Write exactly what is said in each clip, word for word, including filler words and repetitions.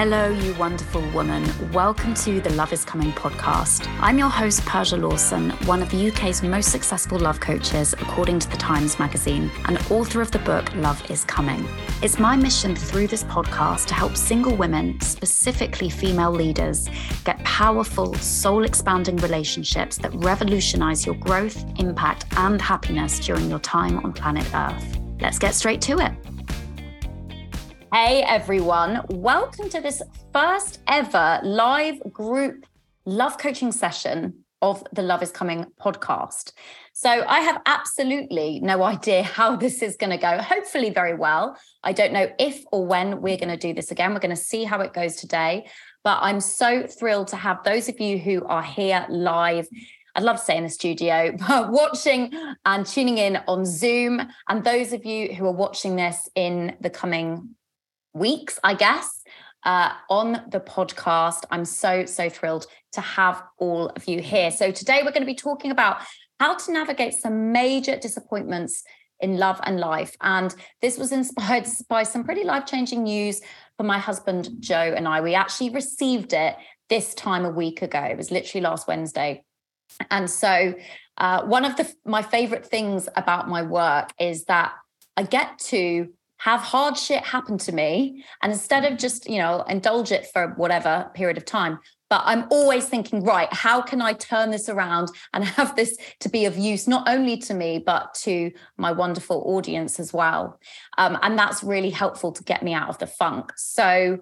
Hello, you wonderful woman. Welcome to the Love is Coming podcast. I'm your host, Persia Lawson, one of the U K's most successful love coaches, according to The Times Magazine, and author of the book, Love is Coming. It's my mission through this podcast to help single women, specifically female leaders, get powerful, soul-expanding relationships that revolutionize your growth, impact, and happiness during your time on planet Earth. Let's get straight to it. Hey everyone, welcome to this first ever live group love coaching session of the Love is Coming podcast. So I have absolutely no idea how this is going to go. Hopefully very well. I don't know if or when we're going to do this again. We're going to see how it goes today. But I'm so thrilled to have those of you who are here live. I'd love to say in the studio, but watching and tuning in on Zoom. And those of you who are watching this in the coming weeks, I guess, uh, on the podcast. I'm so, so thrilled to have all of you here. So today we're going to be talking about how to navigate some major disappointments in love and life. And this was inspired by some pretty life-changing news for my husband, Joe, and I. We actually received it this time a week ago. It was literally last Wednesday. And so uh, one of the my favorite things about my work is that I get to have hard shit happen to me. And instead of just, you know, indulge it for whatever period of time, but I'm always thinking, right, how can I turn this around and have this to be of use, not only to me, but to my wonderful audience as well. Um, and that's really helpful to get me out of the funk. So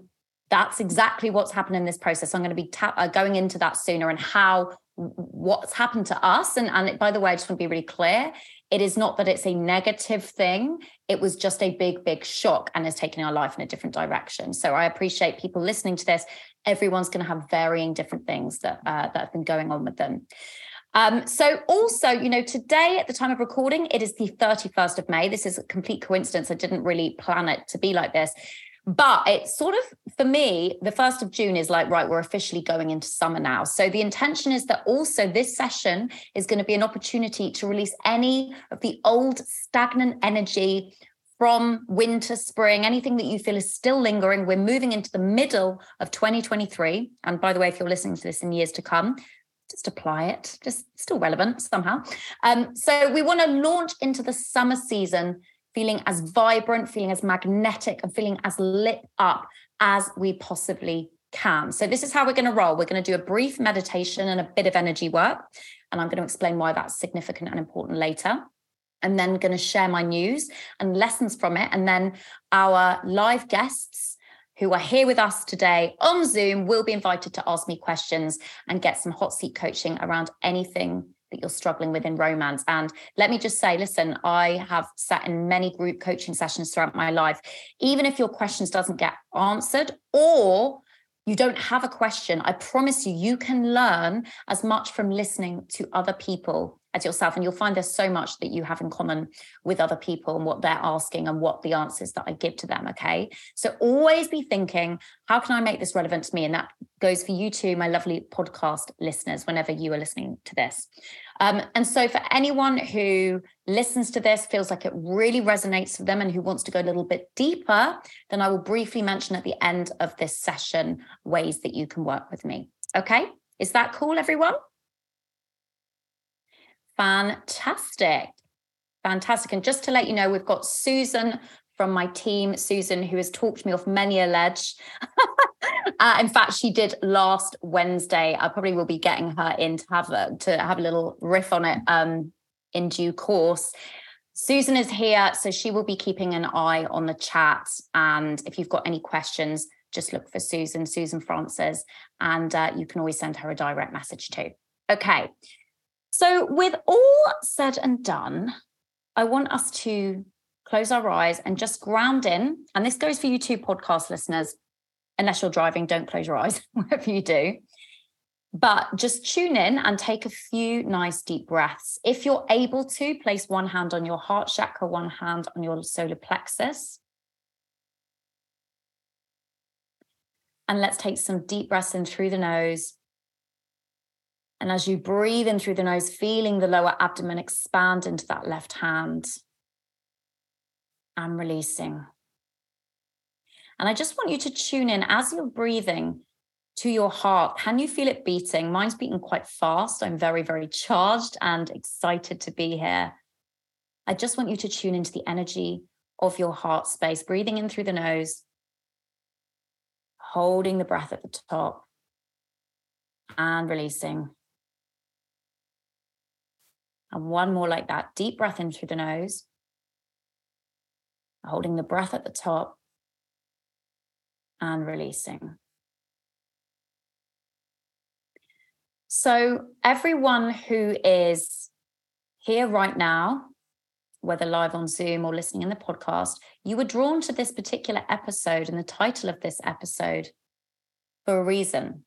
that's exactly what's happened in this process. I'm going to be ta- uh, going into that sooner and how what's happened to us. And, and it, by the way, I just want to be really clear. It is not that it's a negative thing. It was just a big, big shock and has taken our life in a different direction. So I appreciate people listening to this. Everyone's going to have varying different things that, uh, that have been going on with them. Um, so also, you know, today at the time of recording, it is the thirty-first of May. This is a complete coincidence. I didn't really plan it to be like this. But it's sort of, for me, the first of June is like, right, we're officially going into summer now. So the intention is that also this session is going to be an opportunity to release any of the old stagnant energy from winter, spring, anything that you feel is still lingering. We're moving into the middle of twenty twenty-three. And by the way, if you're listening to this in years to come, just apply it. Just still relevant somehow. Um, so we want to launch into the summer season feeling as vibrant, feeling as magnetic, and feeling as lit up as we possibly can. So this is how we're going to roll. We're going to do a brief meditation and a bit of energy work. And I'm going to explain why that's significant and important later. And then going to share my news and lessons from it. And then our live guests who are here with us today on Zoom will be invited to ask me questions and get some hot seat coaching around anything that you're struggling with in romance. And let me just say, listen, I have sat in many group coaching sessions throughout my life. Even if your questions doesn't get answered or you don't have a question, I promise you, you can learn as much from listening to other people as yourself. And you'll find there's so much that you have in common with other people and what they're asking and what the answers that I give to them. Okay. So always be thinking, how can I make this relevant to me? And that goes for you too, my lovely podcast listeners, whenever you are listening to this. Um, and so for anyone who listens to this, feels like it really resonates with them and who wants to go a little bit deeper, then I will briefly mention at the end of this session, ways that you can work with me. Okay. Is that cool, everyone? Fantastic. Fantastic. And just to let you know, we've got Susan from my team, Susan, who has talked me off many a ledge. uh, in fact, she did last Wednesday. I probably will be getting her in to have a, to have a little riff on it um, in due course. Susan is here, so she will be keeping an eye on the chat. And if you've got any questions, just look for Susan, Susan Francis, and uh, you can always send her a direct message too. Okay. So with all said and done, I want us to close our eyes and just ground in. And this goes for you two podcast listeners. Unless you're driving, don't close your eyes, whatever you do. But just tune in and take a few nice deep breaths. If you're able to, place one hand on your heart chakra, one hand on your solar plexus. And let's take some deep breaths in through the nose. And as you breathe in through the nose, feeling the lower abdomen expand into that left hand and releasing. And I just want you to tune in as you're breathing to your heart. Can you feel it beating? Mine's beating quite fast. I'm very, very charged and excited to be here. I just want you to tune into the energy of your heart space, breathing in through the nose, holding the breath at the top, and releasing. And one more like that. Deep breath in through the nose, holding the breath at the top, and releasing. So everyone who is here right now, whether live on Zoom or listening in the podcast, you were drawn to this particular episode and the title of this episode for a reason.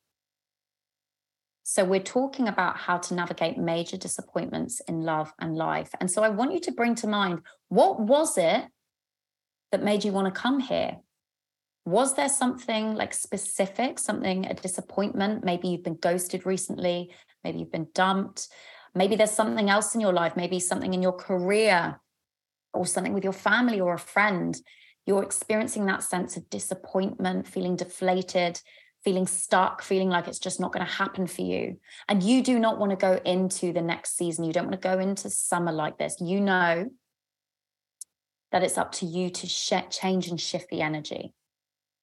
So we're talking about how to navigate major disappointments in love and life. And so I want you to bring to mind, what was it that made you want to come here? Was there something like specific, something, a disappointment? Maybe you've been ghosted recently. Maybe you've been dumped. Maybe there's something else in your life. Maybe something in your career or something with your family or a friend. You're experiencing that sense of disappointment, feeling deflated, feeling stuck, feeling like it's just not going to happen for you. And you do not want to go into the next season. You don't want to go into summer like this. You know that it's up to you to sh- change and shift the energy.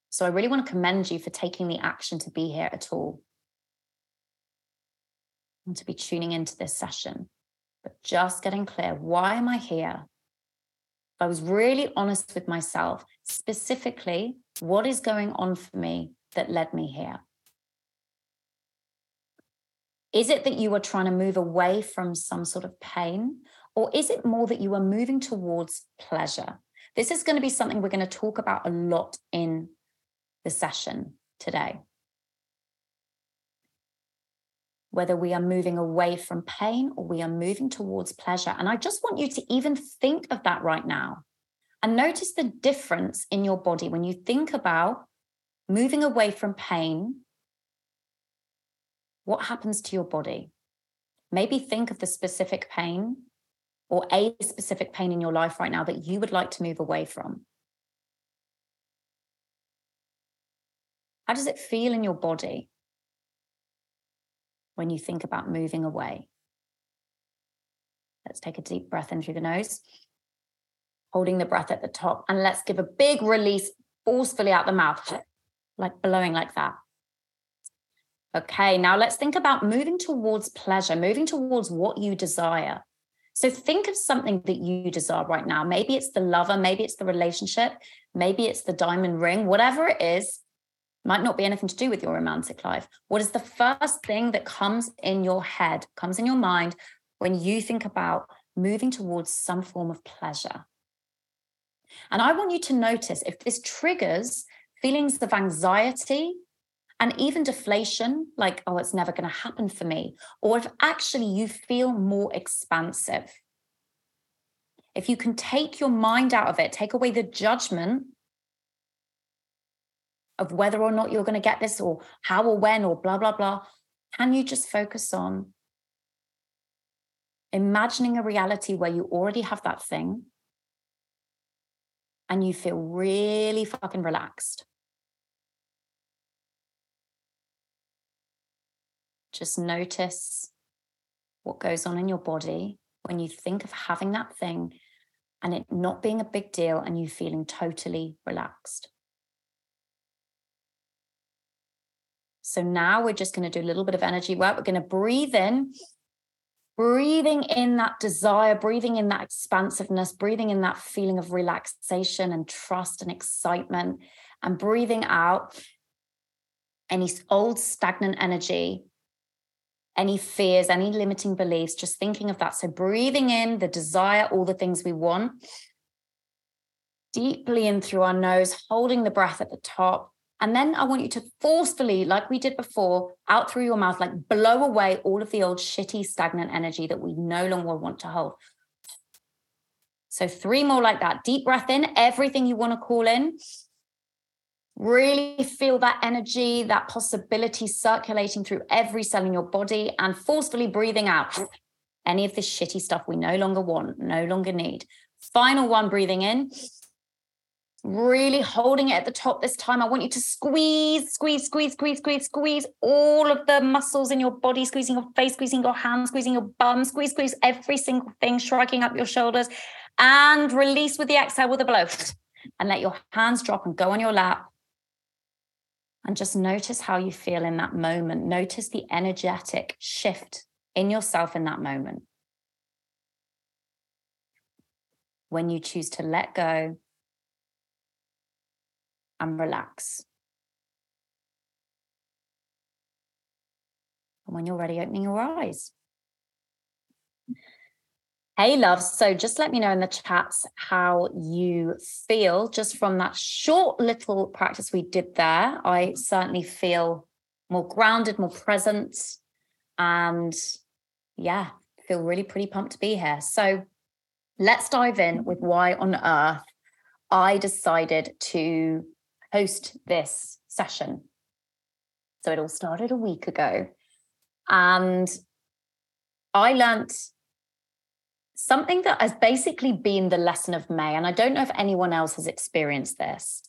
So I really want to commend you for taking the action to be here at all and to be tuning into this session. But just getting clear, why am I here? If I was really honest with myself, specifically, what is going on for me that led me here? Is it that you were trying to move away from some sort of pain? Or is it more that you are moving towards pleasure? This is going to be something we're going to talk about a lot in the session today. Whether we are moving away from pain or we are moving towards pleasure. And I just want you to even think of that right now and notice the difference in your body when you think about moving away from pain. What happens to your body? Maybe think of the specific pain or a specific pain in your life right now that you would like to move away from. How does it feel in your body when you think about moving away? Let's take a deep breath in through the nose, holding the breath at the top, and let's give a big release forcefully out the mouth, like blowing like that. Okay, now let's think about moving towards pleasure, moving towards what you desire. So think of something that you desire right now. Maybe it's the lover, maybe it's the relationship, maybe it's the diamond ring, whatever it is. Might not be anything to do with your romantic life. What is the first thing that comes in your head, comes in your mind when you think about moving towards some form of pleasure? And I want you to notice if this triggers feelings of anxiety and even deflation, like, oh, it's never going to happen for me, or if actually you feel more expansive. If you can take your mind out of it, take away the judgment of whether or not you're going to get this or how or when or blah, blah, blah. Can you just focus on imagining a reality where you already have that thing and you feel really fucking relaxed? Just notice what goes on in your body when you think of having that thing and it not being a big deal and you feeling totally relaxed. So now we're just going to do a little bit of energy work. We're going to breathe in, breathing in that desire, breathing in that expansiveness, breathing in that feeling of relaxation and trust and excitement, and breathing out any old stagnant energy, any fears, any limiting beliefs, just thinking of that. So breathing in the desire, all the things we want, deeply in through our nose, holding the breath at the top. And then I want you to forcefully, like we did before, out through your mouth, like blow away all of the old shitty, stagnant energy that we no longer want to hold. So three more like that. Deep breath in, everything you want to call in. Really feel that energy, that possibility circulating through every cell in your body, and forcefully breathing out any of this shitty stuff we no longer want, no longer need. Final one, breathing in. really holding it at the top this time. I want you to squeeze, squeeze, squeeze, squeeze, squeeze, squeeze all of the muscles in your body, squeezing your face, squeezing your hands, squeezing your bum, squeeze, squeeze every single thing, shrugging up your shoulders, and release with the exhale with a blow. And let your hands drop and go on your lap. And just notice how you feel in that moment. Notice the energetic shift in yourself in that moment. When you choose to let go and relax. And when you're ready, opening your eyes. Hey, love. So just let me know in the chats how you feel just from that short little practice we did there. I certainly feel more grounded, more present, and yeah, feel really pretty pumped to be here. So let's dive in with why on earth I decided to host this session. So it all started a week ago, and I learned something that has basically been the lesson of May, and I don't know if anyone else has experienced this.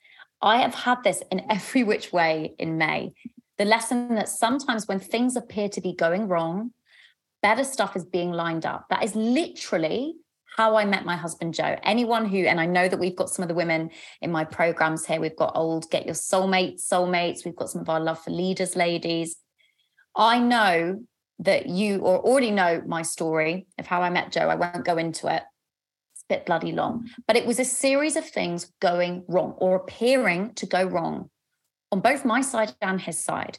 I have had this in every which way in May. The lesson that sometimes when things appear to be going wrong, better stuff is being lined up. That is literally how I met my husband, Joe. Anyone who, and I know that we've got some of the women in my programs here, we've got old Get Your Soulmate, Soulmates, we've got some of our Love for Leaders ladies. I know that you or already know my story of how I met Joe. I won't go into it. It's a bit bloody long. But it was a series of things going wrong or appearing to go wrong on both my side and his side.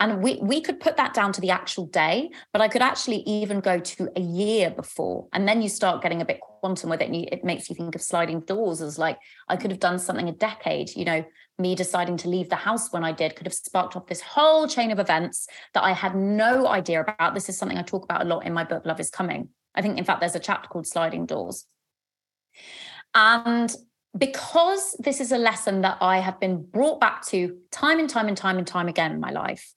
And we, we could put that down to the actual day, but I could actually even go to a year before. And then you start getting a bit quantum with it, and you, it makes you think of sliding doors as like, I could have done something a decade, you know, me deciding to leave the house when I did could have sparked off this whole chain of events that I had no idea about. This is something I talk about a lot in my book, Love is Coming. I think, in fact, there's a chapter called Sliding Doors. And because this is a lesson that I have been brought back to time and time and time and time again in my life,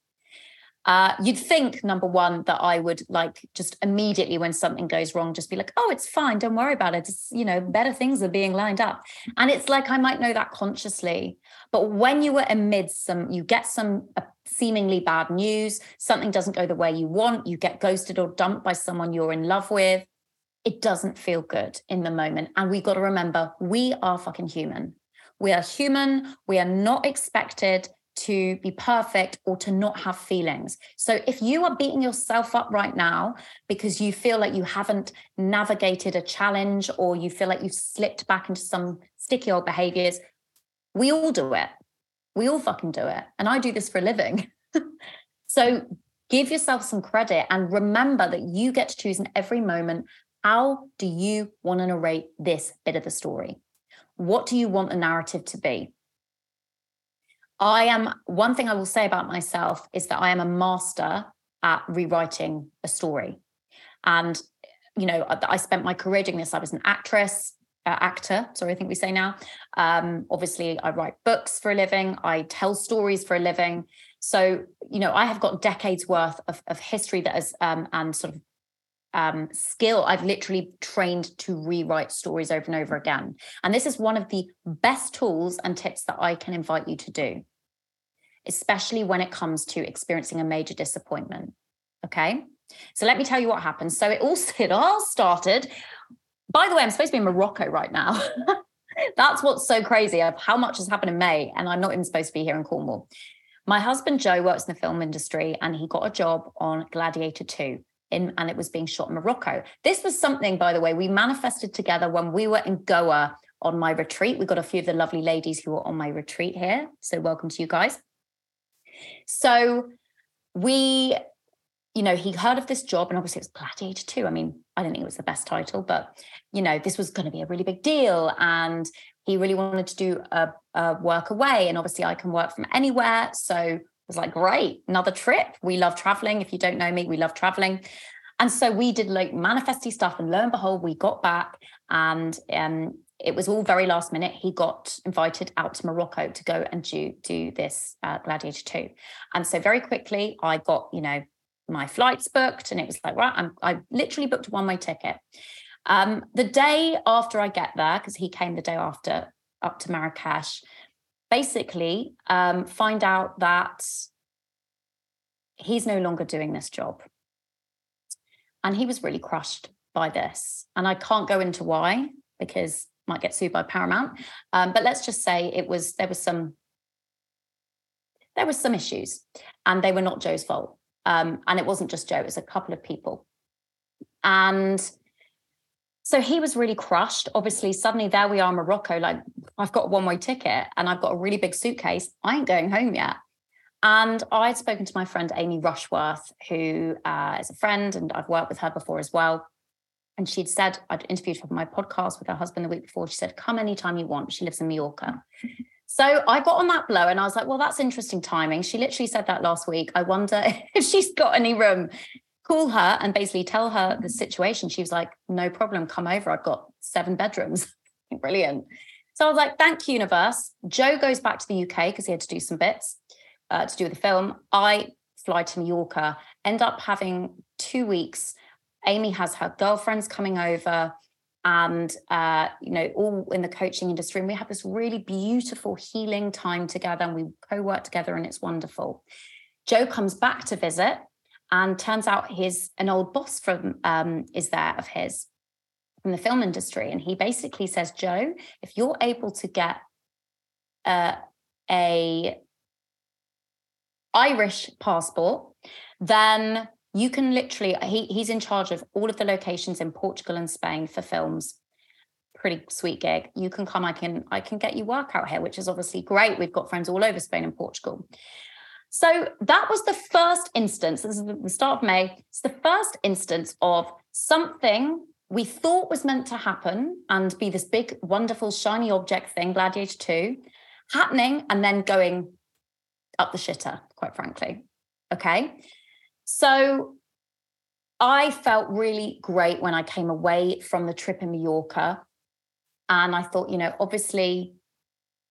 uh, you'd think, number one, that I would like just immediately when something goes wrong, just be like, oh, it's fine. Don't worry about it. It's, you know, better things are being lined up. And it's like, I might know that consciously. But when you were amidst some, you get some uh, seemingly bad news, something doesn't go the way you want, you get ghosted or dumped by someone you're in love with. It doesn't feel good in the moment. And we've got to remember, we are fucking human. We are human. We are not expected to be perfect or to not have feelings. So if you are beating yourself up right now because you feel like you haven't navigated a challenge or you feel like you've slipped back into some sticky old behaviors, we all do it. We all fucking do it. And I do this for a living. So give yourself some credit and remember that you get to choose in every moment. How do you want to narrate this bit of the story? What do you want the narrative to be? I am, one thing I will say about myself is that I am a master at rewriting a story. And, you know, I spent my career doing this. I was an actress, uh, actor, sorry, I think we say now. Um, obviously, I write books for a living. I tell stories for a living. So, you know, I have got decades worth of, of history that is, um, and sort of, Um, skill. I've literally trained to rewrite stories over and over again. And this is one of the best tools and tips that I can invite you to do, especially when it comes to experiencing a major disappointment. Okay. So let me tell you what happened. So it all, it all started, by the way, I'm supposed to be in Morocco right now. That's what's so crazy of how much has happened in May, and I'm not even supposed to be here in Cornwall. My husband, Joe, works in the film industry, and he got a job on Gladiator two. In, and it was being shot in Morocco. This was something, by the way, we manifested together when we were in Goa on my retreat. We got a few of the lovely ladies who were on my retreat here. So welcome to you guys. So we, you know, he heard of this job, and obviously it was Gladiator two. I mean, I don't think it was the best title, but, you know, this was going to be a really big deal. And he really wanted to do a, a work away. And obviously I can work from anywhere. So was like, great, another trip. We love traveling. If you don't know me, we love traveling. And so we did like manifesty stuff, and lo and behold, we got back, and um, it was all very last minute. He got invited out to Morocco to go and do, do this uh, Gladiator two. And so very quickly I got, you know, my flights booked, and it was like, right, I'm, I literally booked a one-way ticket. Um, the day after I get there, because he came the day after, up to Marrakesh, basically um, find out that he's no longer doing this job. And he was really crushed by this. And I can't go into why, because I might get sued by Paramount. Um, but let's just say it was there was some there was some issues, and they were not Joe's fault. Um, and it wasn't just Joe, it was a couple of people. And so he was really crushed. Obviously, suddenly there we are in Morocco, like I've got a one-way ticket and I've got a really big suitcase. I ain't going home yet. And I'd spoken to my friend, Amy Rushworth, who uh, is a friend, and I've worked with her before as well. And she'd said, I'd interviewed her for my podcast with her husband the week before. She said, come anytime you want. She lives in Mallorca. So I got on that blow and I was like, well, that's interesting timing. She literally said that last week. I wonder if she's got any room. Call her and basically tell her the situation. She was like, no problem, come over. I've got seven bedrooms. Brilliant. So I was like, thank you, universe. Joe goes back to the U K because he had to do some bits uh, to do with the film. I fly to Mallorca, end up having two weeks. Amy has her girlfriends coming over and, uh, you know, all in the coaching industry. And we have this really beautiful healing time together, and we co-work together, and it's wonderful. Joe comes back to visit. And turns out his an old boss from um, is there of his from the film industry. And he basically says, Joe, if you're able to get uh, a Irish passport, then you can literally, he, he's in charge of all of the locations in Portugal and Spain for films. Pretty sweet gig. You can come, I can, I can get you work out here, which is obviously great. We've got friends all over Spain and Portugal. So that was the first instance. This is the start of May. It's the first instance of something we thought was meant to happen and be this big, wonderful, shiny object thing, Gladiator two, happening and then going up the shitter, quite frankly. Okay. So I felt really great when I came away from the trip in Mallorca. And I thought, you know, obviously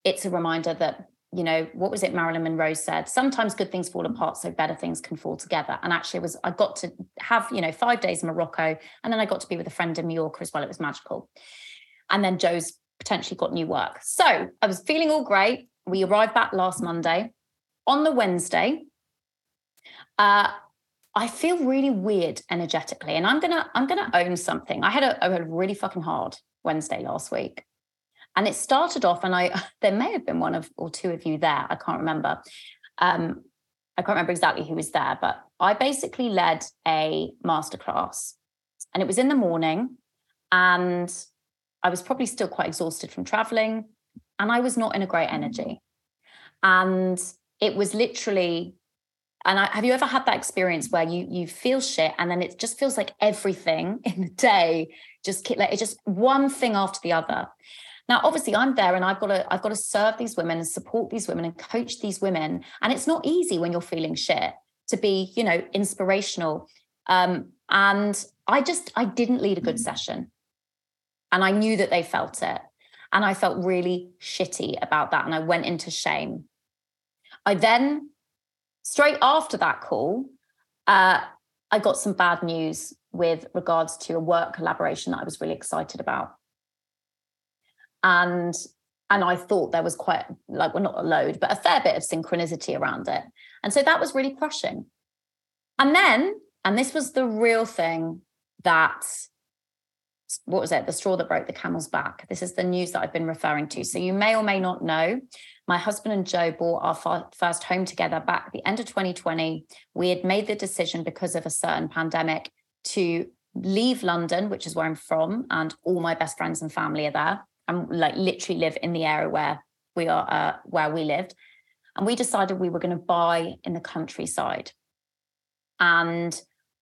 it's a reminder that, you know, what was it Marilyn Monroe said? Sometimes good things fall apart so better things can fall together. And actually it was, I got to have, you know, five days in Morocco, and then I got to be with a friend in Mallorca as well. It was magical. And then Joe's potentially got new work. So I was feeling all great. We arrived back last Monday. On the Wednesday, uh, I feel really weird energetically. And I'm going to, I'm going to own something. I had a, I had a really fucking hard Wednesday last week. And it started off, and I there may have been one of or two of you there. I can't remember. Um, I can't remember exactly who was there, but I basically led a masterclass, and it was in the morning, and I was probably still quite exhausted from traveling, and I was not in a great energy. And it was literally, and I, have you ever had that experience where you you feel shit, and then it just feels like everything in the day just like it's just one thing after the other. Now, obviously, I'm there, and I've got to I've got to serve these women and support these women and coach these women. And it's not easy when you're feeling shit to be, you know, inspirational. Um, and I just I didn't lead a good session. And I knew that they felt it. And I felt really shitty about that. And I went into shame. I then, straight after that call, uh, I got some bad news with regards to a work collaboration that I was really excited about. And and I thought there was quite, like, well, not a load, but a fair bit of synchronicity around it. And so that was really crushing. And then, and this was the real thing that, what was it? The straw that broke the camel's back. This is the news that I've been referring to. So you may or may not know, my husband and Joe bought our first home together back at the end of twenty twenty. We had made the decision because of a certain pandemic to leave London, which is where I'm from, and all my best friends and family are there. And like literally live in the area where we are, uh, where we lived. And we decided we were going to buy in the countryside. And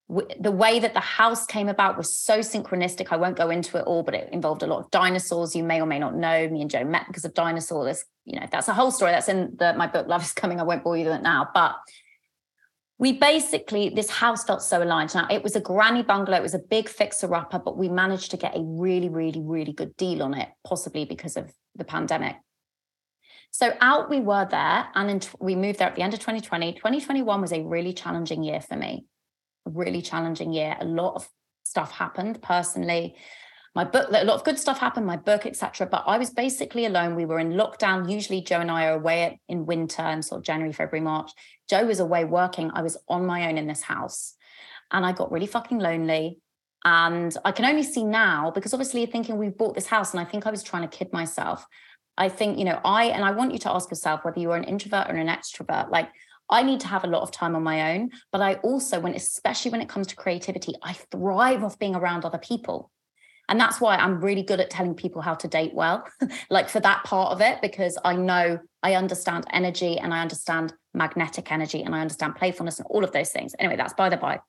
w- the way that the house came about was so synchronistic. I won't go into it all, but it involved a lot of dinosaurs. You may or may not know, me and Joe met because of dinosaurs. You know, that's a whole story. That's in the, my book, Love is Coming. I won't bore you with it now, but we basically, this house felt so aligned. Now, it was a granny bungalow. It was a big fixer-upper, but we managed to get a really, really, really good deal on it, possibly because of the pandemic. So out we were there, and in, we moved there at the end of twenty twenty. twenty twenty-one was a really challenging year for me, a really challenging year. A lot of stuff happened personally. my book, a lot of good stuff happened, my book, et cetera. But I was basically alone. We were in lockdown. Usually Joe and I are away in winter and sort of January, February, March. Joe was away working. I was on my own in this house and I got really fucking lonely. And I can only see now, because obviously you're thinking we've bought this house, and I think I was trying to kid myself. I think, you know, I, and I want you to ask yourself whether you are an introvert or an extrovert. Like, I need to have a lot of time on my own, but I also, when, especially when it comes to creativity, I thrive off being around other people. And that's why I'm really good at telling people how to date well, like for that part of it, because I know I understand energy and I understand magnetic energy and I understand playfulness and all of those things. Anyway, that's by the by.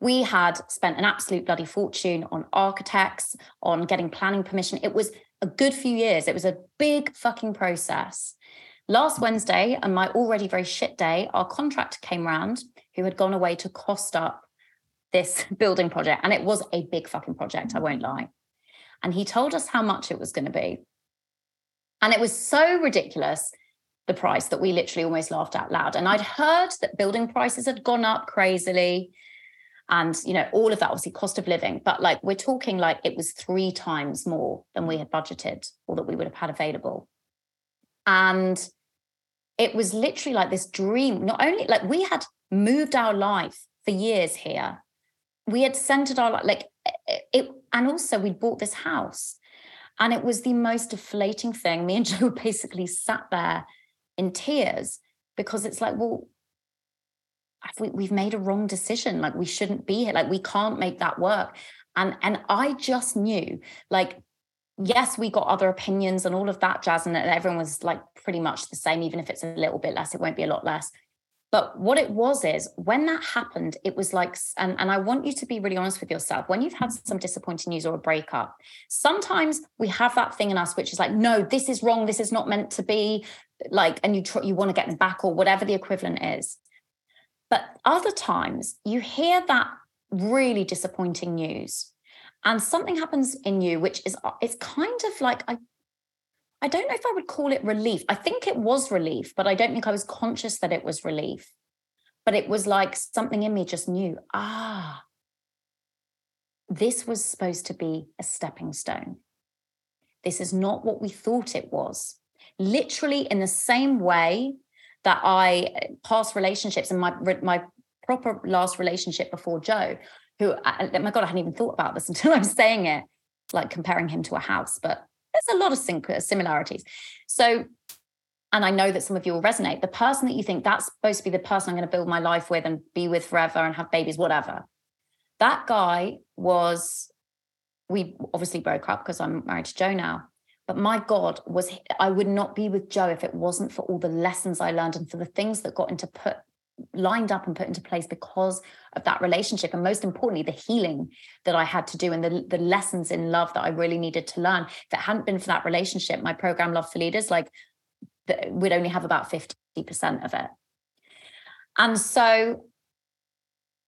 We had spent an absolute bloody fortune on architects, on getting planning permission. It was a good few years. It was a big fucking process. Last Wednesday, and my already very shit day, our contractor came round who had gone away to cost up this building project. And it was a big fucking project, I won't lie. And he told us how much it was going to be. And it was so ridiculous, the price, that we literally almost laughed out loud. And I'd heard that building prices had gone up crazily. And, you know, all of that, obviously, cost of living. But like, we're talking like it was three times more than we had budgeted or that we would have had available. And it was literally like this dream. Not only like we had moved our life for years here, we had centered our life, like it, it, and also we'd bought this house, and it was the most deflating thing. Me and Joe basically sat there in tears because it's like, well, we, we've made a wrong decision. Like, we shouldn't be here. Like, we can't make that work. And and I just knew, like, yes, we got other opinions and all of that jazz, and everyone was like pretty much the same. Even if it's a little bit less, it won't be a lot less. But what it was is, when that happened, it was like, and, and I want you to be really honest with yourself, when you've had some disappointing news or a breakup, sometimes we have that thing in us, which is like, no, this is wrong. This is not meant to be, like, and you tr- you want to get them back or whatever the equivalent is. But other times you hear that really disappointing news and something happens in you, which is, it's kind of like, I, I don't know if I would call it relief. I think it was relief, but I don't think I was conscious that it was relief. But it was like something in me just knew, ah, this was supposed to be a stepping stone. This is not what we thought it was. Literally in the same way that I past relationships, and my my proper last relationship before Joe, who, I, my God, I hadn't even thought about this until I'm saying it, like comparing him to a house, but there's a lot of similarities. So, and I know that some of you will resonate, the person that you think that's supposed to be the person I'm going to build my life with and be with forever and have babies, whatever. That guy was, we obviously broke up because I'm married to Joe now. But my God, was he, I would not be with Joe if it wasn't for all the lessons I learned and for the things that got into put, lined up and put into place because of that relationship. And most importantly, the healing that I had to do and the, the lessons in love that I really needed to learn. If it hadn't been for that relationship, my program, Love for Leaders, like we'd only have about fifty percent of it. And so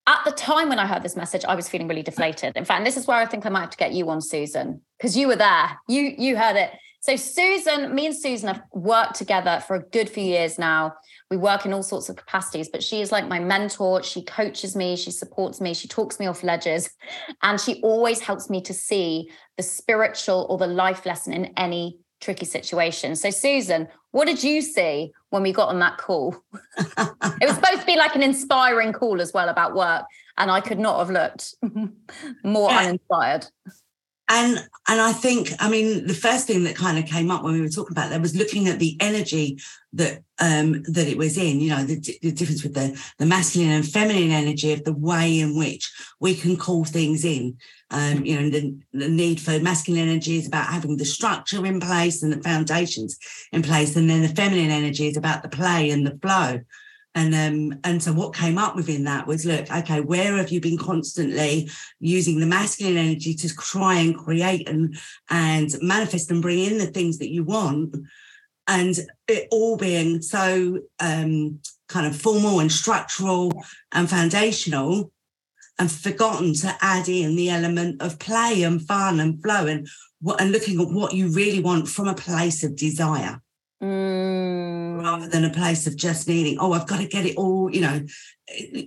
at the time when I heard this message, I was feeling really deflated. In fact, and this is where I think I might have to get you on, Susan, because you were there. You you heard it. So Susan, me and Susan have worked together for a good few years now. We work in all sorts of capacities, but she is like my mentor. She coaches me. She supports me. She talks me off ledges. And she always helps me to see the spiritual or the life lesson in any tricky situation. So Susan, what did you see when we got on that call? It was supposed to be like an inspiring call as well about work, and I could not have looked more yeah. uninspired. And and I think, I mean, the first thing that kind of came up when we were talking about that was looking at the energy that um, that it was in, you know, the, the difference with the, the masculine and feminine energy of the way in which we can call things in. Um, you know, the, the need for masculine energy is about having the structure in place and the foundations in place. And then the feminine energy is about the play and the flow. And um, and so what came up within that was, look, okay, where have you been constantly using the masculine energy to try and create and, and manifest and bring in the things that you want, and it all being so um, kind of formal and structural and foundational, and forgotten to add in the element of play and fun and flow and, and looking at what you really want from a place of desire. Mm. Rather than a place of just needing, oh, I've got to get it all, you know,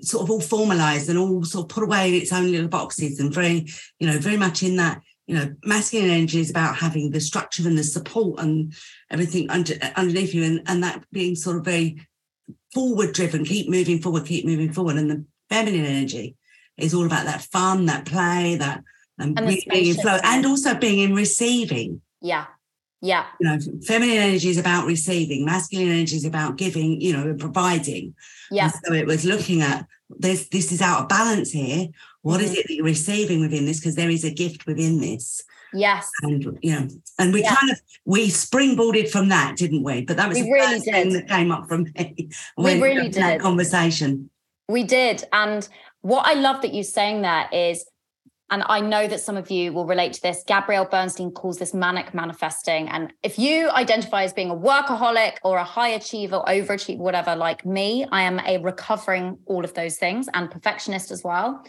sort of all formalised and all sort of put away in its own little boxes, and very, you know, very much in that you know, masculine energy is about having the structure and the support and everything under, underneath you, and, and that being sort of very forward driven, keep moving forward, keep moving forward. And the feminine energy is all about that fun, that play, that um, and really being in flow, and also being in receiving. Yeah. Yeah. You know, feminine energy is about receiving, masculine energy is about giving, you know, and providing. Yeah. And so it was looking at this, this is out of balance here. What mm-hmm. is it that you're receiving within this? Because there is a gift within this. Yes. And, you know, and we yeah. kind of, we springboarded from that, didn't we? But that was we the really first did. thing that came up from me. We really did. That conversation. We did. And what I love that you're saying there is, and I know that some of you will relate to this, Gabrielle Bernstein calls this manic manifesting. And if you identify as being a workaholic or a high achiever, overachiever, whatever, like me, I am a recovering all of those things and perfectionist as well,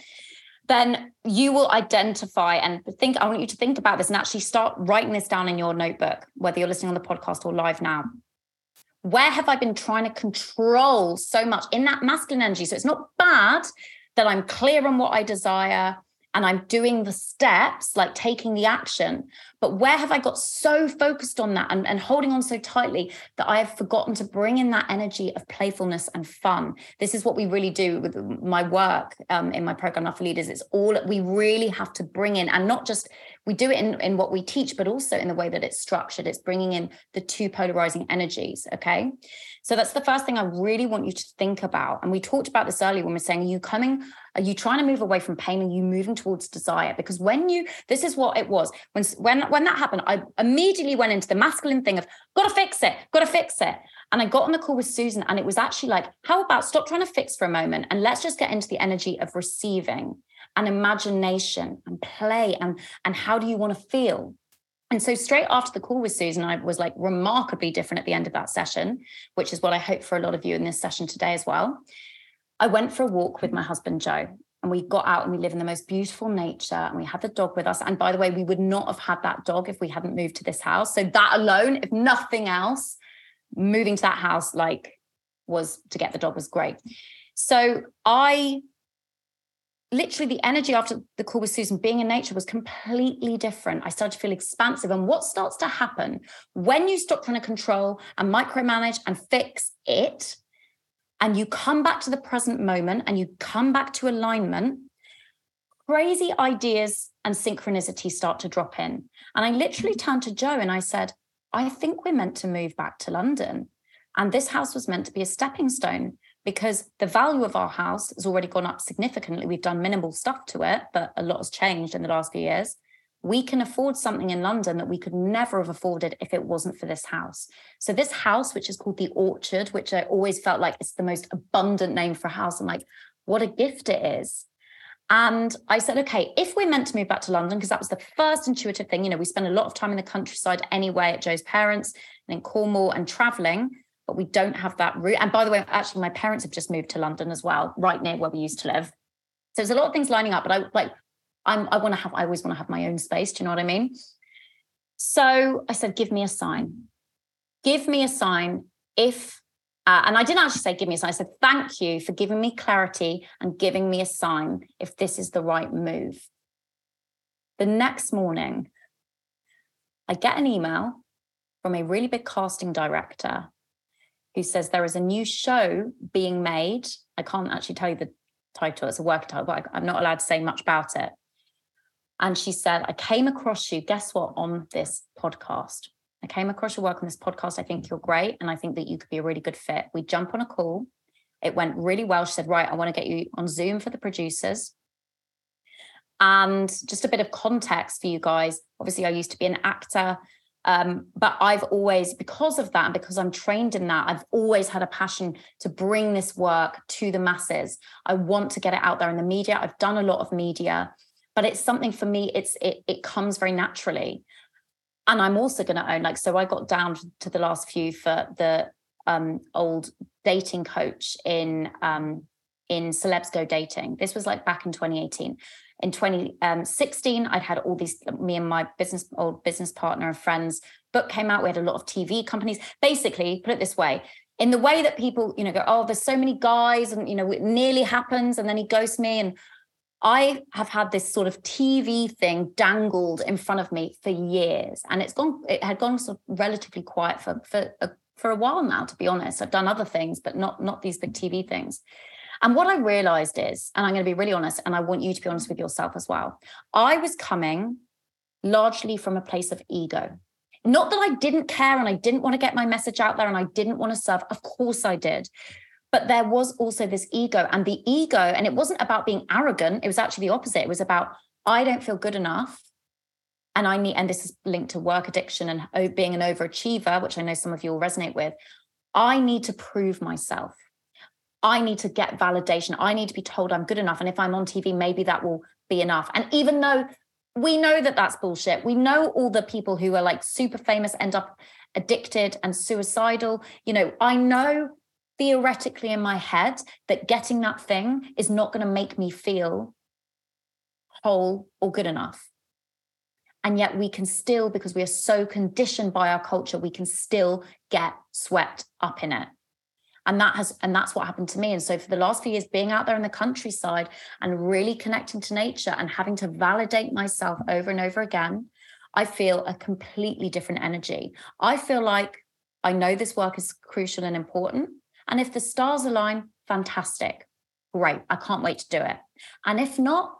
then you will identify and think, I want you to think about this and actually start writing this down in your notebook, whether you're listening on the podcast or live now. Where have I been trying to control so much in that masculine energy? So it's not bad that I'm clear on what I desire, and I'm doing the steps, like taking the action. But where have I got so focused on that and, and holding on so tightly that I have forgotten to bring in that energy of playfulness and fun? This is what we really do with my work um, in my program, Love for Leaders. It's all we really have to bring in, and not just, we do it in, in what we teach, but also in the way that it's structured. It's bringing in the two polarizing energies, okay? So that's the first thing I really want you to think about. And we talked about this earlier when we're saying, are you coming, are you trying to move away from pain? Are you moving towards desire? Because when you, this is what it was. When, when, when that happened, I immediately went into the masculine thing of, got to fix it, got to fix it. And I got on the call with Susan, and it was actually like, how about stop trying to fix for a moment and let's just get into the energy of receiving and imagination and play and, and how do you want to feel? And so straight after the call with Susan, I was like remarkably different at the end of that session, which is what I hope for a lot of you in this session today as well. I went for a walk with my husband, Joe, and we got out and we live in the most beautiful nature, and we had the dog with us. And by the way, we would not have had that dog if we hadn't moved to this house. So that alone, if nothing else, moving to that house, like, was to get the dog was great. So I... literally the energy after the call with Susan being in nature was completely different. I started to feel expansive. And what starts to happen when you stop trying to control and micromanage and fix it, and you come back to the present moment and you come back to alignment, crazy ideas and synchronicity start to drop in. And I literally turned to Joe and I said, I think we're meant to move back to London. And this house was meant to be a stepping stone, because the value of our house has already gone up significantly. We've done minimal stuff to it, but a lot has changed in the last few years. We can afford something in London that we could never have afforded if it wasn't for this house. So this house, which is called The Orchard, which I always felt like it's the most abundant name for a house. I'm like, what a gift it is. And I said, okay, if we're meant to move back to London, because that was the first intuitive thing, you know, we spend a lot of time in the countryside anyway at Joe's parents and in Cornwall and traveling, but we don't have that route. And by the way, actually, my parents have just moved to London as well, right near where we used to live. So there's a lot of things lining up, but I like, I'm, I want to have, I always want to have my own space. Do you know what I mean? So I said, give me a sign. Give me a sign if, uh, and I didn't actually say, give me a sign. I said, thank you for giving me clarity and giving me a sign if this is the right move. The next morning, I get an email from a really big casting director who says there is a new show being made. I can't actually tell you the title. It's a working title, but I, I'm not allowed to say much about it. And she said, I came across you, guess what, on this podcast. I came across your work on this podcast. I think you're great, and I think that you could be a really good fit. We jump on a call. It went really well. She said, right, I want to get you on Zoom for the producers. And just a bit of context for you guys. Obviously, I used to be an actor. Um, but I've always, because of that, and because I'm trained in that, I've always had a passion to bring this work to the masses. I want to get it out there in the media. I've done a lot of media, but it's something for me, it's it, it comes very naturally. And I'm also going to own, like, so I got down to the last few for the um, old dating coach in, um, in Celebs Go Dating. This was like back in twenty eighteen. In twenty sixteen, I'd had all these, me and my business old business partner and friends, book came out. We had a lot of T V companies. Basically, put it this way, in the way that people, you know, go, oh, there's so many guys and, you know, it nearly happens and then he ghosts me. And I have had this sort of T V thing dangled in front of me for years, and it's gone. It had gone sort of relatively quiet for for a, for a while now, to be honest. I've done other things, but not not these big T V things. And what I realized is, and I'm going to be really honest, and I want you to be honest with yourself as well, I was coming largely from a place of ego. Not that I didn't care and I didn't want to get my message out there and I didn't want to serve. Of course I did. But there was also this ego, and the ego, and it wasn't about being arrogant. It was actually the opposite. It was about, I don't feel good enough. And I need, and this is linked to work addiction and being an overachiever, which I know some of you will resonate with. I need to prove myself. I need to get validation. I need to be told I'm good enough. And if I'm on T V, maybe that will be enough. And even though we know that that's bullshit, we know all the people who are like super famous end up addicted and suicidal. You know, I know theoretically in my head that getting that thing is not going to make me feel whole or good enough. And yet we can still, because we are so conditioned by our culture, we can still get swept up in it. And that has, and that's what happened to me. And so for the last few years, being out there in the countryside and really connecting to nature and having to validate myself over and over again, I feel a completely different energy. I feel like I know this work is crucial and important. And if the stars align, fantastic. Great. I can't wait to do it. And if not,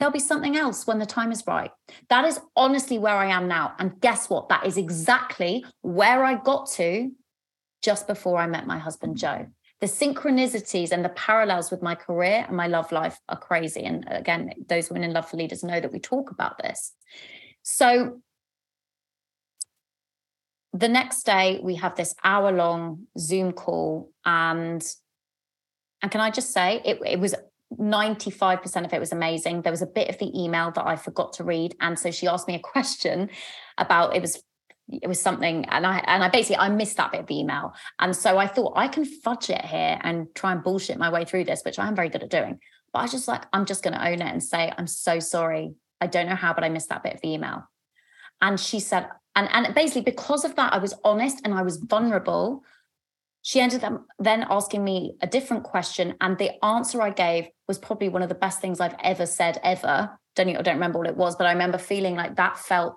there'll be something else when the time is right. That is honestly where I am now. And guess what? That is exactly where I got to just before I met my husband, Joe. The synchronicities and the parallels with my career and my love life are crazy. And again, those women in Love for Leaders know that we talk about this. So the next day we have this hour-long Zoom call. And, and can I just say, it, it was ninety-five percent of it was amazing. There was a bit of the email that I forgot to read. And so she asked me a question about, it was It was something, and I and I basically, I missed that bit of the email. And so I thought, I can fudge it here and try and bullshit my way through this, which I am very good at doing. But I was just like, I'm just going to own it and say, I'm so sorry. I don't know how, but I missed that bit of the email. And she said, and, and basically because of that, I was honest and I was vulnerable. She ended up then asking me a different question. And the answer I gave was probably one of the best things I've ever said, ever. Don't, I don't remember what it was, but I remember feeling like that felt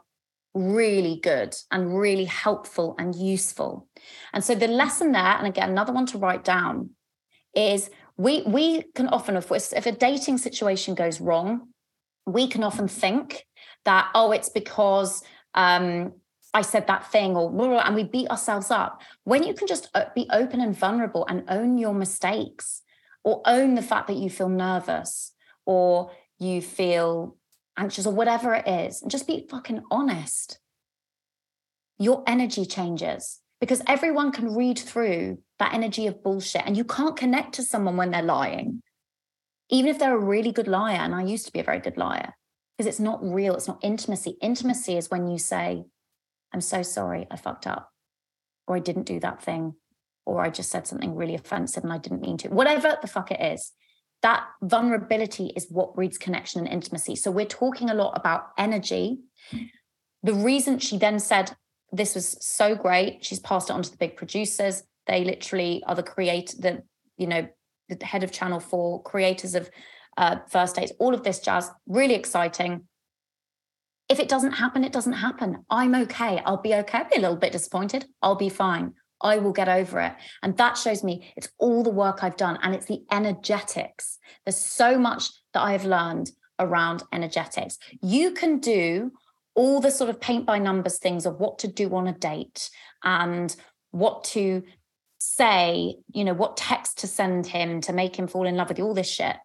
really good and really helpful and useful. And so the lesson there, and again, another one to write down, is we we can often, if, if a dating situation goes wrong, we can often think that, oh, it's because um, I said that thing, or blah, blah, and we beat ourselves up. When you can just be open and vulnerable and own your mistakes, or own the fact that you feel nervous or you feel anxious or whatever it is, and just be fucking honest, your energy changes, because everyone can read through that energy of bullshit. And you can't connect to someone when they're lying, even if they're a really good liar. And I used to be a very good liar, because it's not real. It's not intimacy. Intimacy is when you say, I'm so sorry, I fucked up, or I didn't do that thing, or I just said something really offensive and I didn't mean to, whatever the fuck it is. That vulnerability is what breeds connection and intimacy. So we're talking a lot about energy. The reason she then said, this was so great, she's passed it on to the big producers. They literally are the creator, the, you know, the head of Channel four, creators of uh, First Dates, all of this jazz, really exciting. If it doesn't happen, it doesn't happen. I'm okay. I'll be okay. I'll be a little bit disappointed. I'll be fine. I will get over it. And that shows me it's all the work I've done, and it's the energetics. There's so much that I have learned around energetics. You can do all the sort of paint by numbers things of what to do on a date and what to say, you know, what text to send him to make him fall in love with you, all this shit.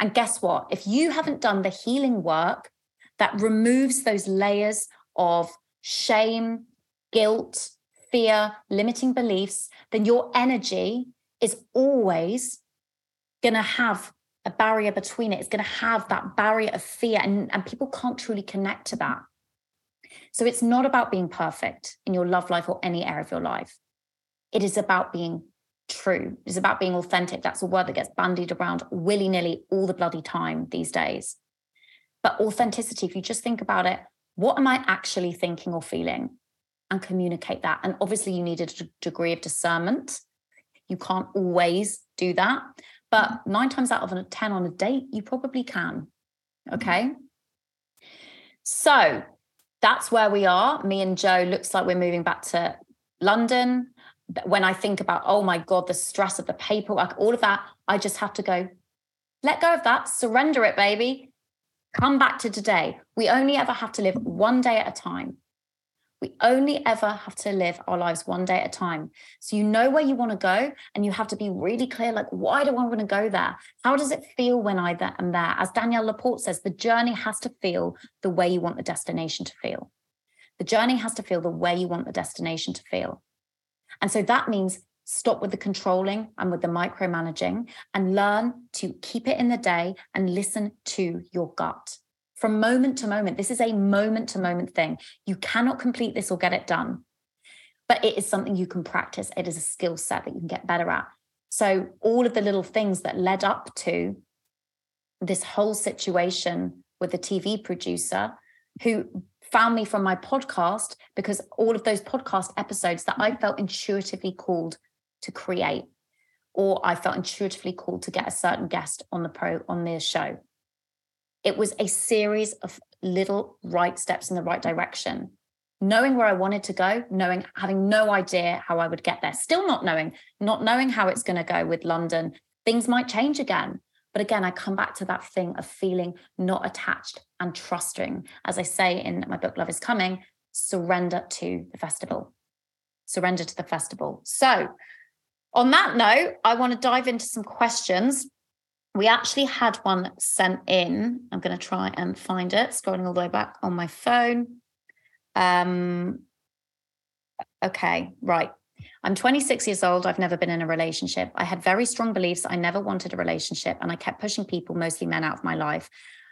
And guess what? If you haven't done the healing work that removes those layers of shame, guilt, fear, limiting beliefs, then your energy is always going to have a barrier between it. It's going to have that barrier of fear, and, and people can't truly connect to that. So it's not about being perfect in your love life or any area of your life. It is about being true. It's about being authentic. That's a word that gets bandied around willy-nilly all the bloody time these days. But authenticity, if you just think about it, what am I actually thinking or feeling? And communicate that. And obviously you need a d- degree of discernment. You can't always do that. But nine times out of ten on a date, you probably can. Okay. So that's where we are. Me and Joe, looks like we're moving back to London. When I think about, oh my God, the stress of the paperwork, all of that, I just have to go, let go of that, surrender it, baby. Come back to today. We only ever have to live one day at a time. We only ever have to live our lives one day at a time. So you know where you want to go, and you have to be really clear, like, why do I want to go there? How does it feel when I am there? As Danielle Laporte says, the journey has to feel the way you want the destination to feel. The journey has to feel the way you want the destination to feel. And so that means stop with the controlling and with the micromanaging, and learn to keep it in the day and listen to your gut. From moment to moment, this is a moment to moment thing. You cannot complete this or get it done, but it is something you can practice. It is a skill set that you can get better at. So all of the little things that led up to this whole situation with the T V producer who found me from my podcast, because all of those podcast episodes that I felt intuitively called to create, or I felt intuitively called to get a certain guest on the pro on their show. It was a series of little right steps in the right direction. Knowing where I wanted to go, knowing, having no idea how I would get there, still not knowing, not knowing how it's going to go with London. Things might change again. But again, I come back to that thing of feeling not attached and trusting. As I say in my book, Love is Coming, surrender to the festival. Surrender to the festival. So on that note, I want to dive into some questions. We actually had one sent in. I'm going to try and find it. Scrolling all the way back on my phone. Um, okay, right. I'm twenty-six years old. I've never been in a relationship. I had very strong beliefs. I never wanted a relationship, and I kept pushing people, mostly men, out of my life,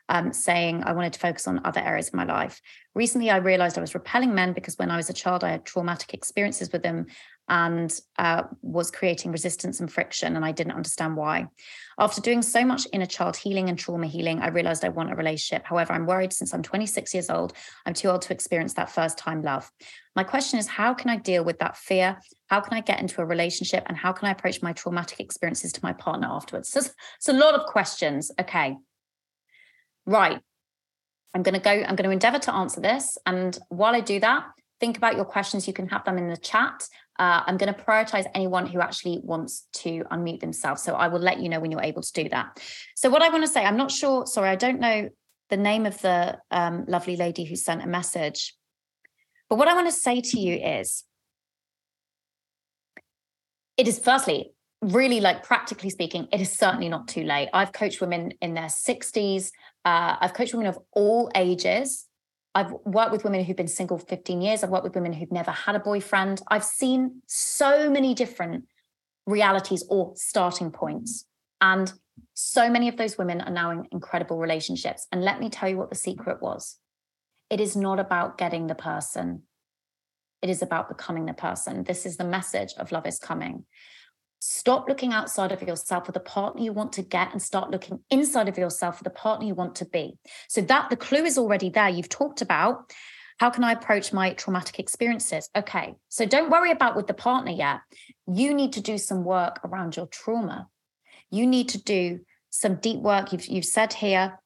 um, saying I wanted to focus on other areas of my life. Recently, I realized I was repelling men because when I was a child, I had traumatic experiences with them and uh, was creating resistance and friction, and I didn't understand why. After doing so much inner child healing and trauma healing, I realized I want a relationship. However, I'm worried since I'm twenty-six years old, I'm too old to experience that first time love. My question is, how can I deal with that fear? How can I get into a relationship? And how can I approach my traumatic experiences to my partner afterwards? So it's a lot of questions. Okay. Right. I'm going to go, I'm going to endeavor to answer this. And while I do that, think about your questions. You can have them in the chat. Uh, I'm going to prioritize anyone who actually wants to unmute themselves. So I will let you know when you're able to do that. So what I want to say, I'm not sure, sorry, I don't know the name of the um, lovely lady who sent a message. But what I want to say to you is, it is firstly, really like practically speaking, it is certainly not too late. I've coached women in their sixties. Uh, I've coached women of all ages. I've worked with women who've been single fifteen years. I've worked with women who've never had a boyfriend. I've seen so many different realities or starting points. And so many of those women are now in incredible relationships. And let me tell you what the secret was. It is not about getting the person. It is about becoming the person. This is the message of Love is Coming. Stop looking outside of yourself for the partner you want to get and start looking inside of yourself for the partner you want to be. So that the clue is already there. You've talked about, how can I approach my traumatic experiences? Okay, so don't worry about with the partner yet. You need to do some work around your trauma. You need to do some deep work. You've, you've said here,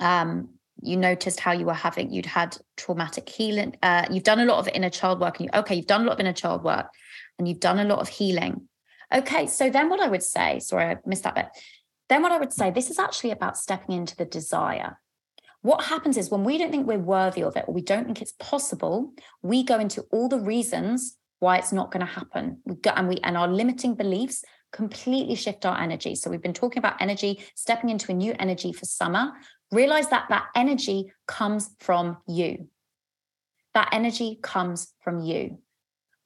um, you noticed how you were having, you'd had traumatic healing. Uh, you've done a lot of inner child work. And you, okay, you've done a lot of inner child work and you've done a lot of healing. Okay, so then what I would say, sorry, I missed that bit. Then what I would say, this is actually about stepping into the desire. What happens is when we don't think we're worthy of it, or we don't think it's possible, we go into all the reasons why it's not going to happen. We go, and we and our limiting beliefs completely shift our energy. So we've been talking about energy, stepping into a new energy for summer. Realize that that energy comes from you. That energy comes from you.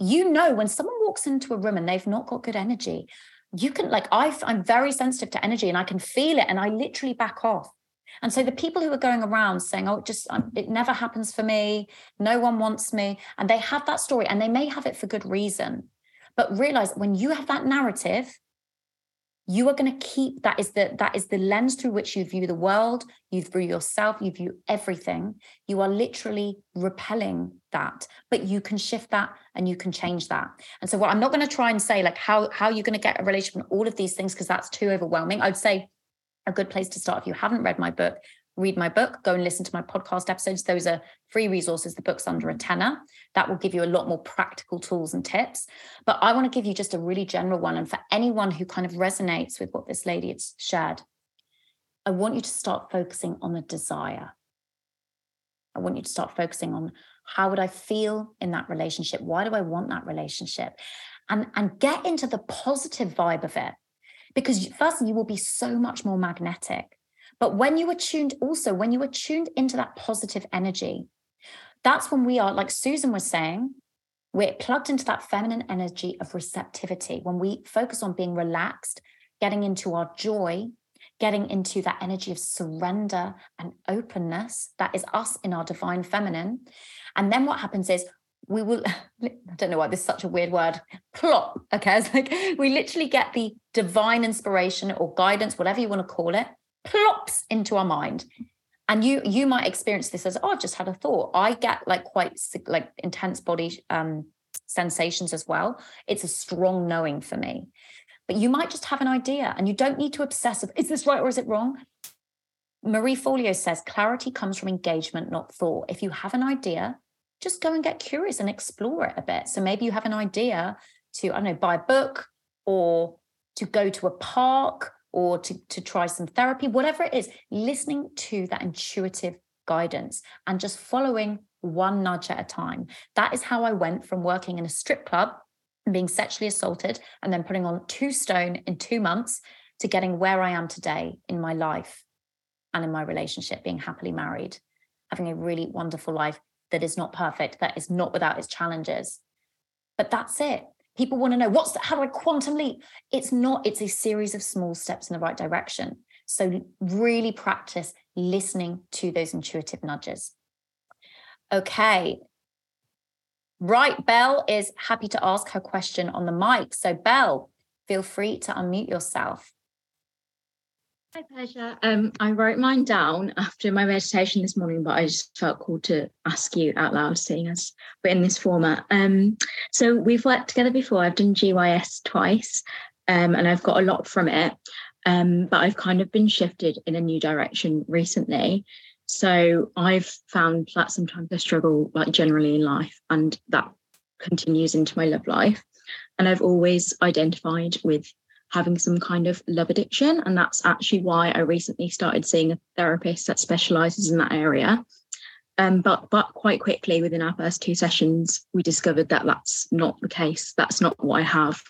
You know, when someone walks into a room and they've not got good energy, you can like, I, I'm very sensitive to energy and I can feel it and I literally back off. And so the people who are going around saying, oh, it just, it never happens for me. No one wants me. And they have that story and they may have it for good reason, but realize when you have that narrative, you are going to keep, that is the, that is the lens through which you view the world, you view yourself, you view everything. You are literally repelling that, but you can shift that and you can change that. And so what I'm not going to try and say, like how, how you're going to get a relationship and all of these things, because that's too overwhelming. I'd say a good place to start, if you haven't read my book, read my book, go and listen to my podcast episodes. Those are free resources. The book's under a tenner. That will give you a lot more practical tools and tips. But I want to give you just a really general one. And for anyone who kind of resonates with what this lady has shared, I want you to start focusing on the desire. I want you to start focusing on, how would I feel in that relationship? Why do I want that relationship? And, and get into the positive vibe of it. Because firstly, you will be so much more magnetic. But when you are tuned, also when you are tuned into that positive energy, that's when we are, like Susan was saying, we're plugged into that feminine energy of receptivity. When we focus on being relaxed, getting into our joy, getting into that energy of surrender and openness, that is us in our divine feminine. And then what happens is, we will, I don't know why this is such a weird word, plop, okay? It's like we literally get the divine inspiration or guidance, whatever you want to call it, plops into our mind. And you you might experience this as, oh, I've just had a thought. I get like quite like intense body um, sensations as well. It's a strong knowing for me. But you might just have an idea and you don't need to obsess of, is this right or is it wrong? Marie Forleo says, clarity comes from engagement, not thought. If you have an idea, just go and get curious and explore it a bit. So maybe you have an idea to, I don't know, buy a book or to go to a park or to, to try some therapy, whatever it is, listening to that intuitive guidance and just following one nudge at a time. That is how I went from working in a strip club and being sexually assaulted and then putting on two stone in two months to getting where I am today in my life and in my relationship, being happily married, having a really wonderful life. That is not perfect, that is not without its challenges. But that's it. People want to know, what's the, how do I quantum leap? It's not, it's a series of small steps in the right direction. So really practice listening to those intuitive nudges. Okay. Right, Belle is happy to ask her question on the mic. So Belle, feel free to unmute yourself. My pleasure. Um, I wrote mine down after my meditation this morning, but I just felt called to ask you out loud, seeing as we're in this format. Um, so we've worked together before. I've done G Y S twice, um, and I've got a lot from it, um, but I've kind of been shifted in a new direction recently. So I've found that sometimes I struggle, like generally in life, and that continues into my love life. And I've always identified with having some kind of love addiction. And that's actually why I recently started seeing a therapist that specialises in that area. Um, but but quite quickly within our first two sessions, we discovered that that's not the case. That's not what I have.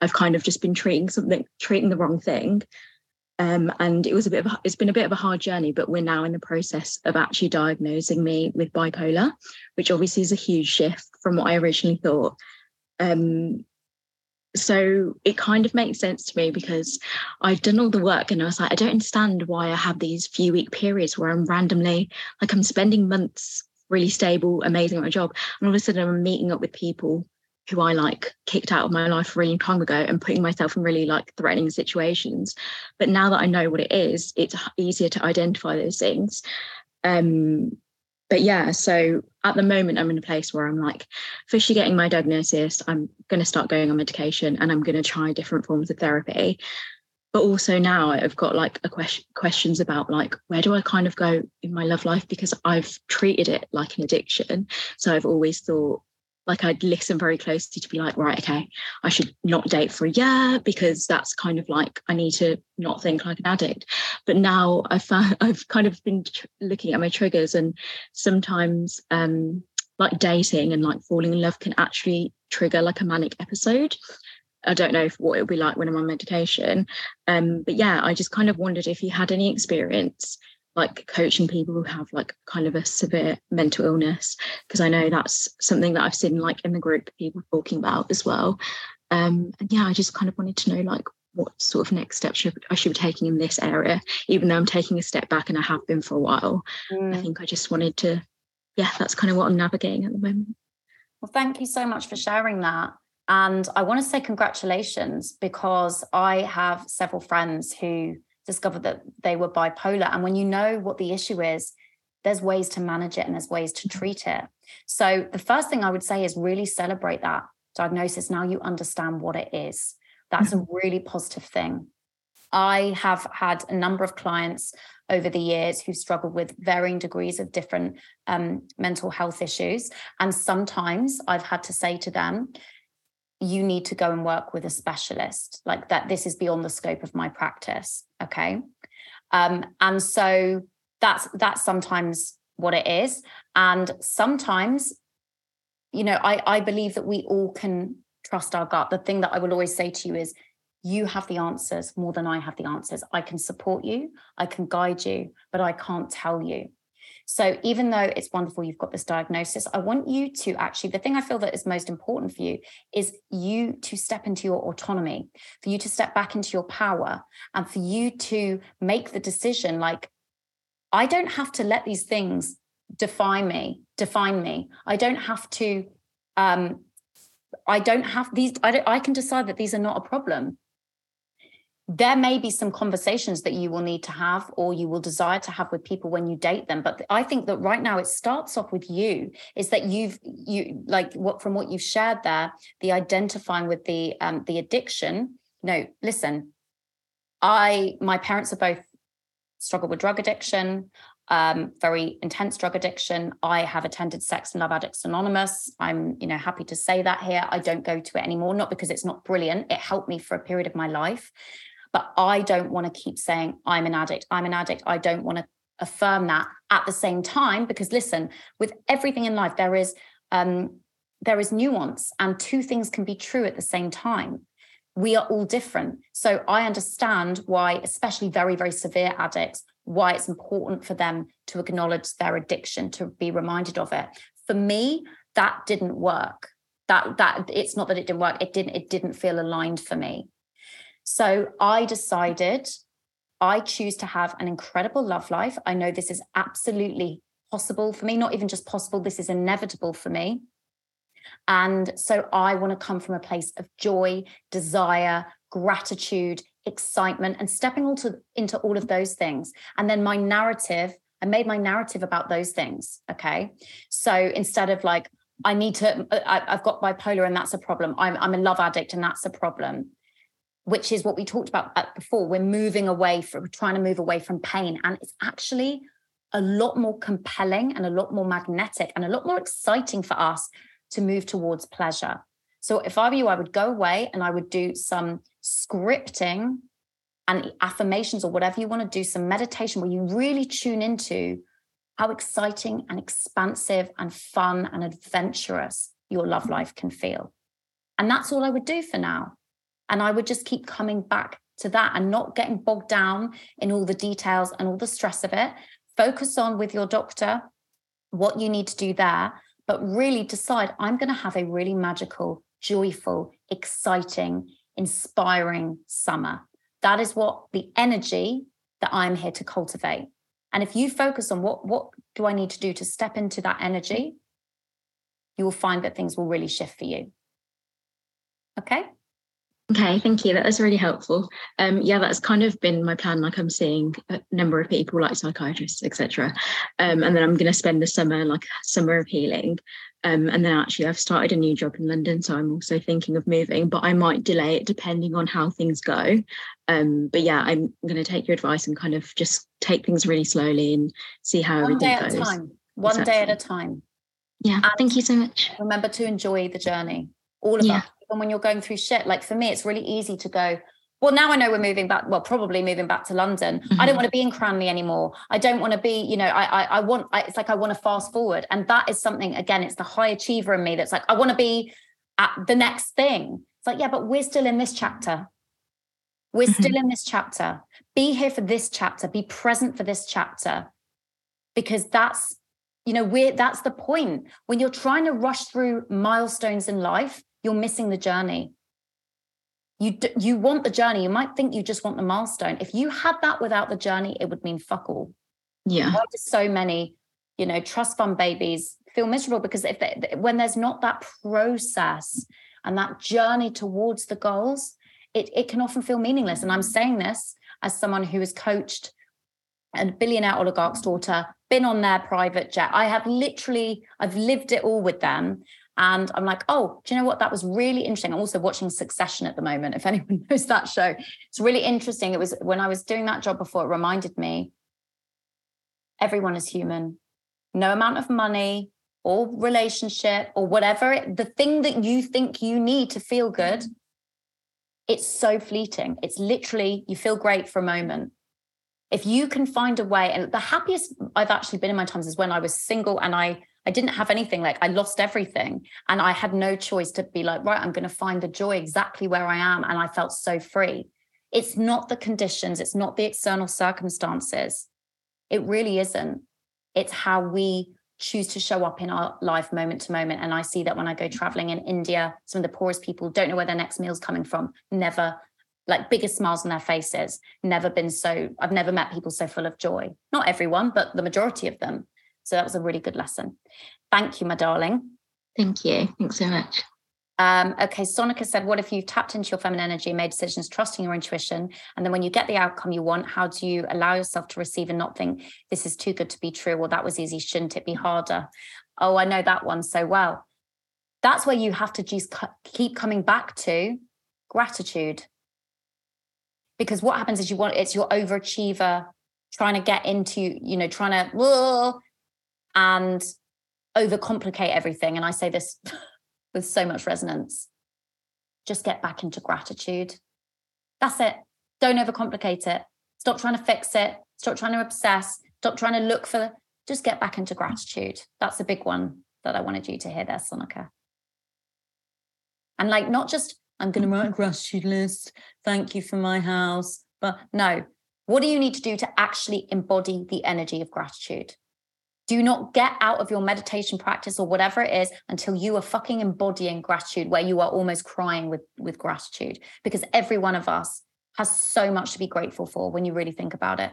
I've kind of just been treating something, treating the wrong thing. Um, and it was a bit of, it's been a bit of a hard journey, but we're now in the process of actually diagnosing me with bipolar, which obviously is a huge shift from what I originally thought. Um, So it kind of makes sense to me because I've done all the work and I was like, I don't understand why I have these few week periods where I'm randomly, like I'm spending months really stable, amazing at my job. And all of a sudden I'm meeting up with people who I like kicked out of my life a really long ago and putting myself in really like threatening situations. But now that I know what it is, it's easier to identify those things. Um, But yeah, so at the moment I'm in a place where I'm like, officially getting my diagnosis, I'm going to start going on medication and I'm going to try different forms of therapy. But also now I've got like a question, questions about like, where do I kind of go in my love life? Because I've treated it like an addiction. So I've always thought like I'd listen very closely to be like, right, okay, I should not date for a year because that's kind of like, I need to not think like an addict. But now I've found, I've kind of been tr- looking at my triggers and sometimes um, like dating and like falling in love can actually trigger like a manic episode. I don't know if, what it'll be like when I'm on medication. Um, but yeah, I just kind of wondered if you had any experience like coaching people who have like kind of a severe mental illness, because I know that's something that I've seen like in the group people talking about as well. Um, and yeah, I just kind of wanted to know like what sort of next steps should, I should be taking in this area, even though I'm taking a step back and I have been for a while. Mm. I think I just wanted to, yeah, that's kind of what I'm navigating at the moment. Well, thank you so much for sharing that. And I want to say congratulations, because I have several friends who discovered that they were bipolar. And when you know what the issue is, there's ways to manage it and there's ways to treat it. So the first thing I would say is really celebrate that diagnosis. Now you understand what it is. That's a really positive thing. I have had a number of clients over the years who struggle with varying degrees of different um, mental health issues. And sometimes I've had to say to them, you need to go and work with a specialist, like that. This is beyond the scope of my practice. Okay. Um, and so that's, that's sometimes what it is. And sometimes, you know, I, I believe that we all can trust our gut. The thing that I will always say to you is, you have the answers more than I have the answers. I can support you, I can guide you, but I can't tell you. So even though it's wonderful you've got this diagnosis, I want you to actually, the thing I feel that is most important for you is you to step into your autonomy, for you to step back into your power, and for you to make the decision, like, I don't have to let these things define me, define me. I don't have to, um, I don't have these, I, don't, I can decide that these are not a problem. There may be some conversations that you will need to have, or you will desire to have with people when you date them. But I think that right now it starts off with you, is that you've, you like what, from what you've shared there, the identifying with the, um, the addiction. No, listen, I, my parents are both struggled with drug addiction, um, very intense drug addiction. I have attended Sex and Love Addicts Anonymous. I'm, you know, happy to say that here. I don't go to it anymore, not because it's not brilliant. It helped me for a period of my life. But I don't want to keep saying I'm an addict, I'm an addict. I don't want to affirm that at the same time, because listen, with everything in life, there is um, there is nuance, and two things can be true at the same time. We are all different. So I understand why, especially very, very severe addicts, why it's important for them to acknowledge their addiction, to be reminded of it. For me, that didn't work. That that it's not that it didn't work. It didn't, it didn't feel aligned for me. So I decided I choose to have an incredible love life. I know this is absolutely possible for me, not even just possible, this is inevitable for me. And so I want to come from a place of joy, desire, gratitude, excitement, and stepping all to, into all of those things. And then my narrative, I made my narrative about those things, okay? So instead of like, I need to, I, I've got bipolar and that's a problem. I'm, I'm a love addict and that's a problem. Which is what we talked about before. We're moving away from, trying to move away from pain. And it's actually a lot more compelling and a lot more magnetic and a lot more exciting for us to move towards pleasure. So if I were you, I would go away and I would do some scripting and affirmations or whatever you want to do, some meditation where you really tune into how exciting and expansive and fun and adventurous your love life can feel. And that's all I would do for now. And I would just keep coming back to that and not getting bogged down in all the details and all the stress of it. Focus on with your doctor what you need to do there, but really decide, I'm going to have a really magical, joyful, exciting, inspiring summer. That is what the energy that I'm here to cultivate. And if you focus on what, what do I need to do to step into that energy, you will find that things will really shift for you. Okay? Okay, thank you. That was really helpful. Um, yeah, that's kind of been my plan. Like, I'm seeing a number of people, like psychiatrists, et cetera. Um, and then I'm going to spend the summer, like summer of healing. Um, and then actually, I've started a new job in London, so I'm also thinking of moving, but I might delay it depending on how things go. Um, but yeah, I'm going to take your advice and kind of just take things really slowly and see how everything goes. One day at a time. One day at a time. Yeah. Thank you so much. Remember to enjoy the journey. All of us. And when you're going through shit, like for me, it's really easy to go, well, now I know we're moving back, well, probably moving back to London. Mm-hmm. I don't want to be in Cranley anymore. I don't want to be, you know, I I, I want, I, it's like I want to fast forward. And that is something, again, it's the high achiever in me that's like, I want to be at the next thing. It's like, yeah, but we're still in this chapter. We're mm-hmm. still in this chapter. Be here for this chapter. Be present for this chapter. Because that's, you know, we're that's the point. When you're trying to rush through milestones in life, you're missing the journey. You d- you want the journey. You might think you just want the milestone. If you had that without the journey, it would mean fuck all. Yeah. Why do so many, you know, trust fund babies feel miserable? Because if they, when there's not that process and that journey towards the goals, it, it can often feel meaningless. And I'm saying this as someone who has coached a billionaire oligarch's daughter, been on their private jet. I have literally, I've lived it all with them. And I'm like, oh, do you know what? That was really interesting. I'm also watching Succession at the moment, if anyone knows that show. It's really interesting. It was when I was doing that job before, it reminded me, everyone is human. No amount of money or relationship or whatever, it, the thing that you think you need to feel good, it's so fleeting. It's literally, you feel great for a moment. If you can find a way, and the happiest I've actually been in my times is when I was single and I, I didn't have anything, like I lost everything and I had no choice to be like, right, I'm going to find the joy exactly where I am. And I felt so free. It's not the conditions. It's not the external circumstances. It really isn't. It's how we choose to show up in our life moment to moment. And I see that when I go traveling in India, some of the poorest people don't know where their next meal's coming from. Never, like, biggest smiles on their faces. Never been so, I've never met people so full of joy. Not everyone, but the majority of them. So that was a really good lesson. Thank you, my darling. Thank you. Thanks so much. Um, okay, Sonika said, what if you've tapped into your feminine energy and made decisions trusting your intuition, and then when you get the outcome you want, how do you allow yourself to receive and not think this is too good to be true, or that was easy, shouldn't it be harder? Oh, I know that one so well. That's where you have to just keep coming back to gratitude. Because what happens is you want, it's your overachiever trying to get into, you know, trying to, whoa, and overcomplicate everything. And I say this with so much resonance, just get back into gratitude. That's it. Don't overcomplicate it. Stop trying to fix it. Stop trying to obsess. Stop trying to look for, just get back into gratitude. That's a big one that I wanted you to hear there, Sonika. And like, not just, I'm going to write a gratitude list. Thank you for my house. But no, what do you need to do to actually embody the energy of gratitude? Do not get out of your meditation practice or whatever it is until you are fucking embodying gratitude, where you are almost crying with, with gratitude, because every one of us has so much to be grateful for when you really think about it.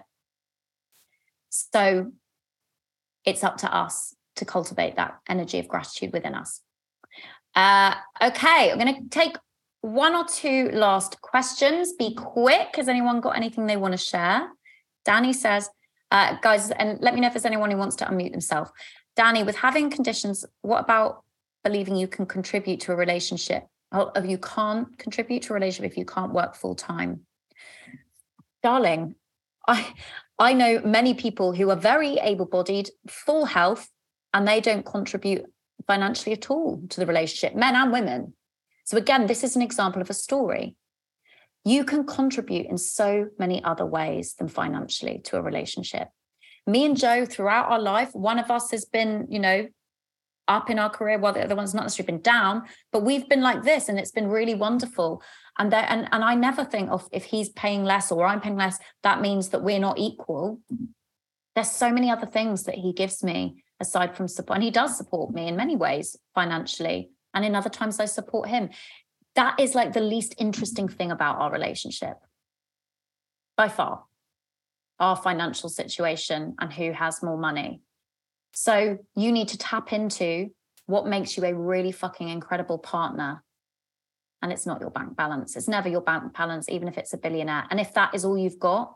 So it's up to us to cultivate that energy of gratitude within us. Uh, okay, I'm going to take one or two last questions. Be quick. Has anyone got anything they want to share? Danny says, Uh, guys, and let me know if there's anyone who wants to unmute themselves. Danny, with having conditions, what about believing you can contribute to a relationship? Or if you can't contribute to a relationship, if you can't work full time? Darling, I I know many people who are very able-bodied, full health, and they don't contribute financially at all to the relationship, men and women. So again, this is an example of a story. You can contribute in so many other ways than financially to a relationship. Me and Joe, throughout our life, one of us has been, you know, up in our career while the other one's not necessarily been down, but we've been like this and it's been really wonderful. And there, and, and I never think of, if he's paying less or I'm paying less, that means that we're not equal. There's so many other things that he gives me aside from support. And he does support me in many ways financially. And in other times I support him. That is like the least interesting thing about our relationship, by far, our financial situation and who has more money. So you need to tap into what makes you a really fucking incredible partner. And it's not your bank balance. It's never your bank balance, even if it's a billionaire. And if that is all you've got,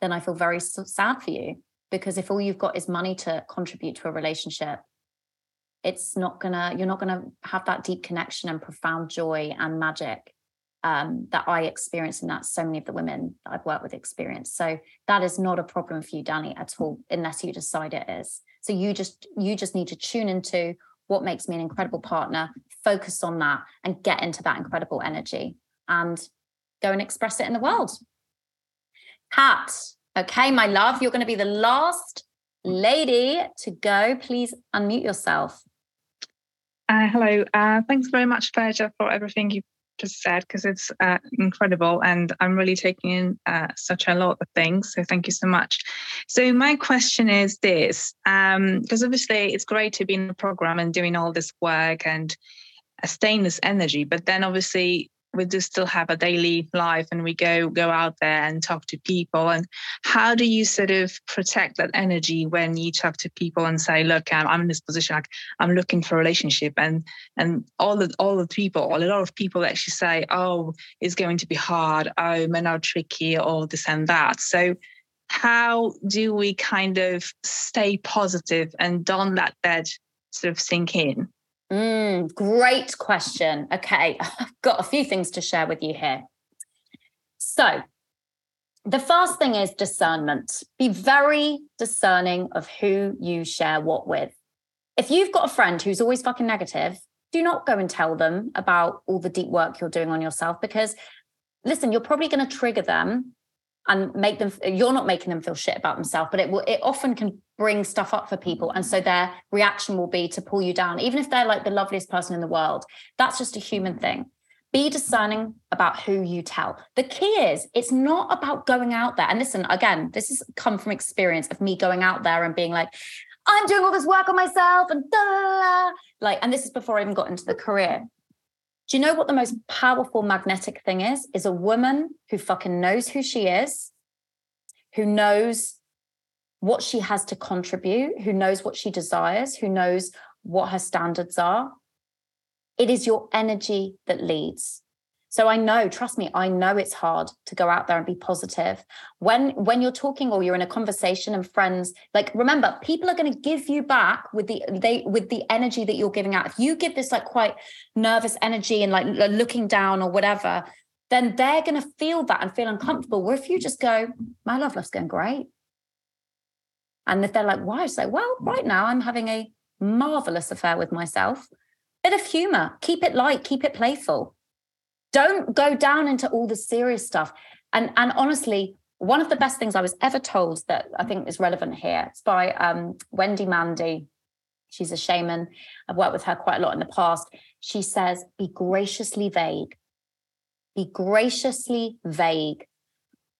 then I feel very sad for you, because if all you've got is money to contribute to a relationship, it's not gonna, you're not gonna have that deep connection and profound joy and magic um, that I experience, and that so many of the women that I've worked with experience. So that is not a problem for you, Danny, at all, unless you decide it is. So you just, you just need to tune into what makes me an incredible partner, focus on that and get into that incredible energy and go and express it in the world. Kat, okay, my love, you're gonna be the last lady to go. Please unmute yourself. Uh, hello. Uh, thanks very much, Persia, for everything you just said, because it's uh, incredible, and I'm really taking in uh, such a lot of things. So thank you so much. So my question is this, um, because obviously it's great to be in the program and doing all this work and staying this energy, but then obviously we do still have a daily life and we go go out there and talk to people. And how do you sort of protect that energy when you talk to people and say, look, I'm, I'm in this position, like, I'm looking for a relationship, and and all the all the people, or a lot of people actually say, oh, it's going to be hard, oh, men are tricky, or this and that. So how do we kind of stay positive and don't let that sort of sink in? Mm, great question. Okay, I've got a few things to share with you here. So the first thing is discernment. Be very discerning of who you share what with. If you've got a friend who's always fucking negative, do not go and tell them about all the deep work you're doing on yourself, because listen, you're probably going to trigger them and make them, you're not making them feel shit about themselves, but it will, it often can bring stuff up for people. And so their reaction will be to pull you down, even if they're like the loveliest person in the world. That's just a human thing. Be discerning about who you tell. The key is, it's not about going out there. And listen, again, this has come from experience of me going out there and being like, I'm doing all this work on myself and da da da. Like, and this is before I even got into the career. Do you know what the most powerful magnetic thing is? Is a woman who fucking knows who she is, who knows what she has to contribute, who knows what she desires, who knows what her standards are. It is your energy that leads. So I know, trust me, I know it's hard to go out there and be positive. When, when you're talking or you're in a conversation and friends, like, remember, people are going to give you back with the, they, with the energy that you're giving out. If you give this like quite nervous energy and like looking down or whatever, then they're going to feel that and feel uncomfortable. Where if you just go, my love life's going great. And if they're like, why? I say, well, right now I'm having a marvelous affair with myself. Bit of humor, keep it light, keep it playful. Don't go down into all the serious stuff. And, and honestly, one of the best things I was ever told that I think is relevant here, it's by um, Wendy Mandy. She's a shaman. I've worked with her quite a lot in the past. She says, be graciously vague. Be graciously vague.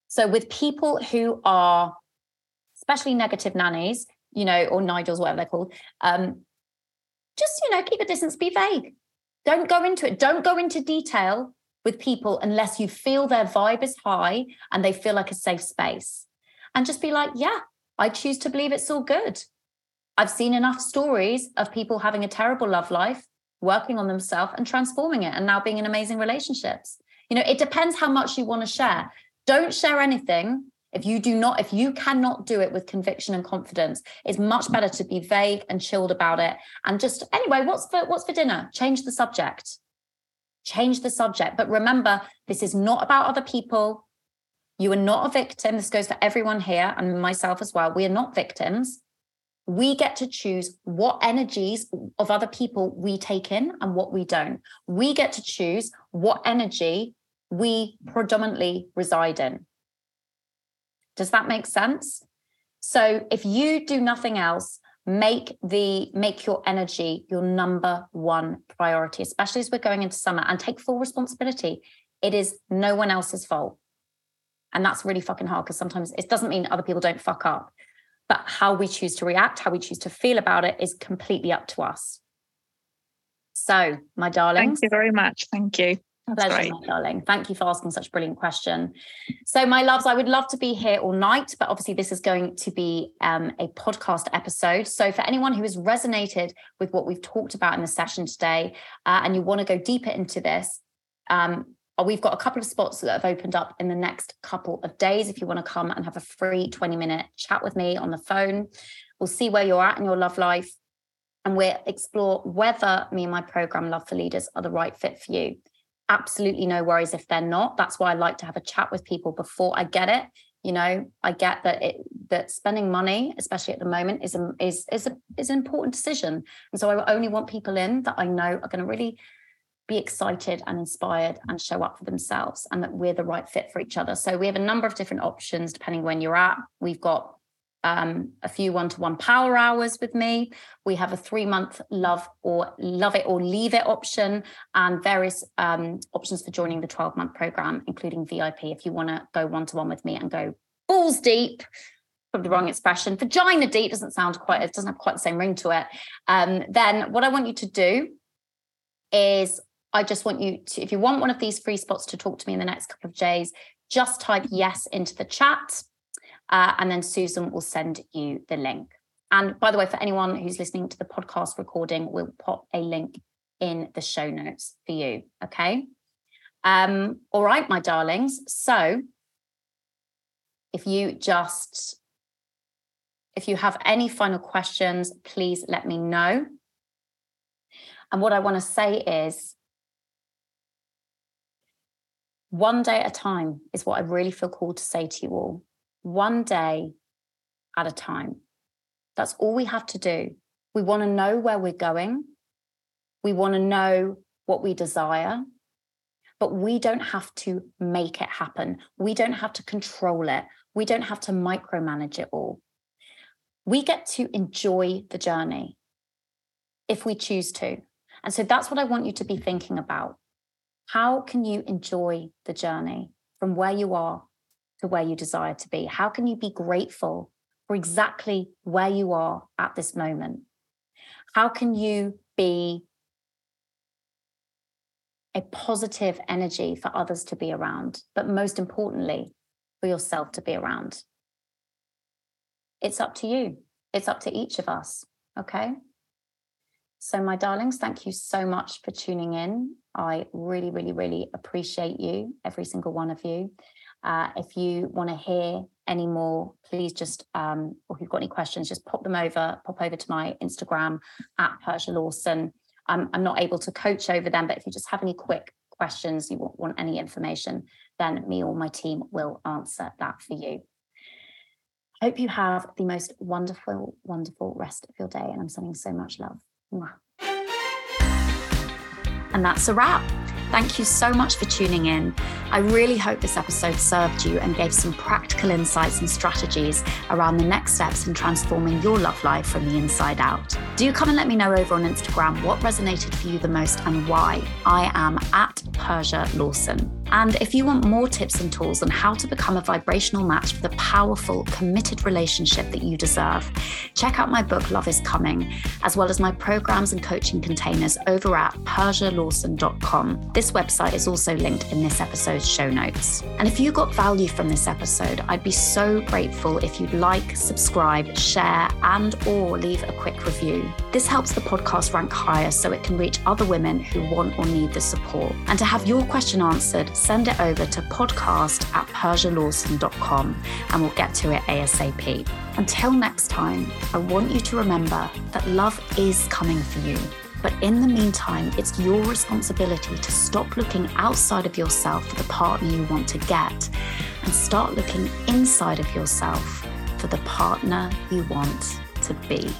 So with people who are, especially negative nannies, you know, or Nigels, whatever they're called, um, just, you know, keep a distance, be vague. Don't go into it. Don't go into detail with people unless you feel their vibe is high and they feel like a safe space. And just be like, yeah, I choose to believe it's all good. I've seen enough stories of people having a terrible love life, working on themselves and transforming it and now being in amazing relationships. You know, it depends how much you want to share. Don't share anything if you do not, if you cannot do it with conviction and confidence. It's much better to be vague and chilled about it. And just, anyway, what's for, what's for dinner? Change the subject. Change the subject. But remember, this is not about other people. You are not a victim. This goes for everyone here and myself as well. We are not victims. We get to choose what energies of other people we take in and what we don't. We get to choose what energy we predominantly reside in. Does that make sense? So if you do nothing else, make the make your energy your number one priority, especially as we're going into summer, and take full responsibility. It is no one else's fault. And that's really fucking hard because sometimes it doesn't mean other people don't fuck up. But how we choose to react, how we choose to feel about it is completely up to us. So, my darlings. Thank you very much. Thank you. That's pleasure, great. My darling. Thank you for asking such a brilliant question. So, my loves, I would love to be here all night, but obviously this is going to be um, a podcast episode. So for anyone who has resonated with what we've talked about in the session today, uh, and you want to go deeper into this, um, we've got a couple of spots that have opened up in the next couple of days. If you want to come and have a free twenty minute chat with me on the phone, we'll see where you're at in your love life. And we'll explore whether me and my program Love for Leaders are the right fit for you. Absolutely no worries if they're not. That's why I like to have a chat with people before. I get it. You know, I get that it, that spending money, especially at the moment, is a, is is a, is an important decision. And so I only want people in that I know are going to really be excited and inspired and show up for themselves, and that we're the right fit for each other. So we have a number of different options depending when you're at. We've got um, a few one-to-one power hours with me. We have a three-month love or love it or leave it option, and various um, options for joining the twelve-month program, including V I P. If you want to go one-to-one with me and go balls deep, probably the wrong expression, vagina deep doesn't sound quite, it doesn't have quite the same ring to it. Um, then what I want you to do is I just want you to, if you want one of these free spots to talk to me in the next couple of days, just type yes into the chat, uh, and then Susan will send you the link. And by the way, for anyone who's listening to the podcast recording, we'll pop a link in the show notes for you. Okay. Um, all right, my darlings. So if you just, if you have any final questions, please let me know. And what I want to say is, one day at a time is what I really feel called to say to you all. One day at a time. That's all we have to do. We want to know where we're going. We want to know what we desire, but we don't have to make it happen. We don't have to control it. We don't have to micromanage it all. We get to enjoy the journey if we choose to. And so that's what I want you to be thinking about. How can you enjoy the journey from where you are to where you desire to be? How can you be grateful for exactly where you are at this moment? How can you be a positive energy for others to be around, but most importantly, for yourself to be around? It's up to you. It's up to each of us, okay? So my darlings, thank you so much for tuning in. I really, really, really appreciate you, every single one of you. Uh, if you want to hear any more, please just, um, or if you've got any questions, just pop them over, pop over to my Instagram at Persia Lawson. Um, I'm not able to coach over them, but if you just have any quick questions, you want, want any information, then me or my team will answer that for you. I hope you have the most wonderful, wonderful rest of your day. And I'm sending so much love. Mwah. And that's a wrap. Thank you so much for tuning in. I really hope this episode served you and gave some practical insights and strategies around the next steps in transforming your love life from the inside out. Do come and let me know over on Instagram what resonated for you the most and why. I am at Persia Lawson. And if you want more tips and tools on how to become a vibrational match for the powerful, committed relationship that you deserve, check out my book, Love is Coming, as well as my programs and coaching containers over at persia lawson dot com. This website is also linked in this episode's show notes. And if you got value from this episode, I'd be so grateful if you'd like, subscribe, share, and or leave a quick review. This helps the podcast rank higher so it can reach other women who want or need the support. And to have your question answered, send it over to podcast at persia lawson dot com and we'll get to it ASAP. Until next time, I want you to remember that love is coming for you. But in the meantime, it's your responsibility to stop looking outside of yourself for the partner you want to get and start looking inside of yourself for the partner you want to be.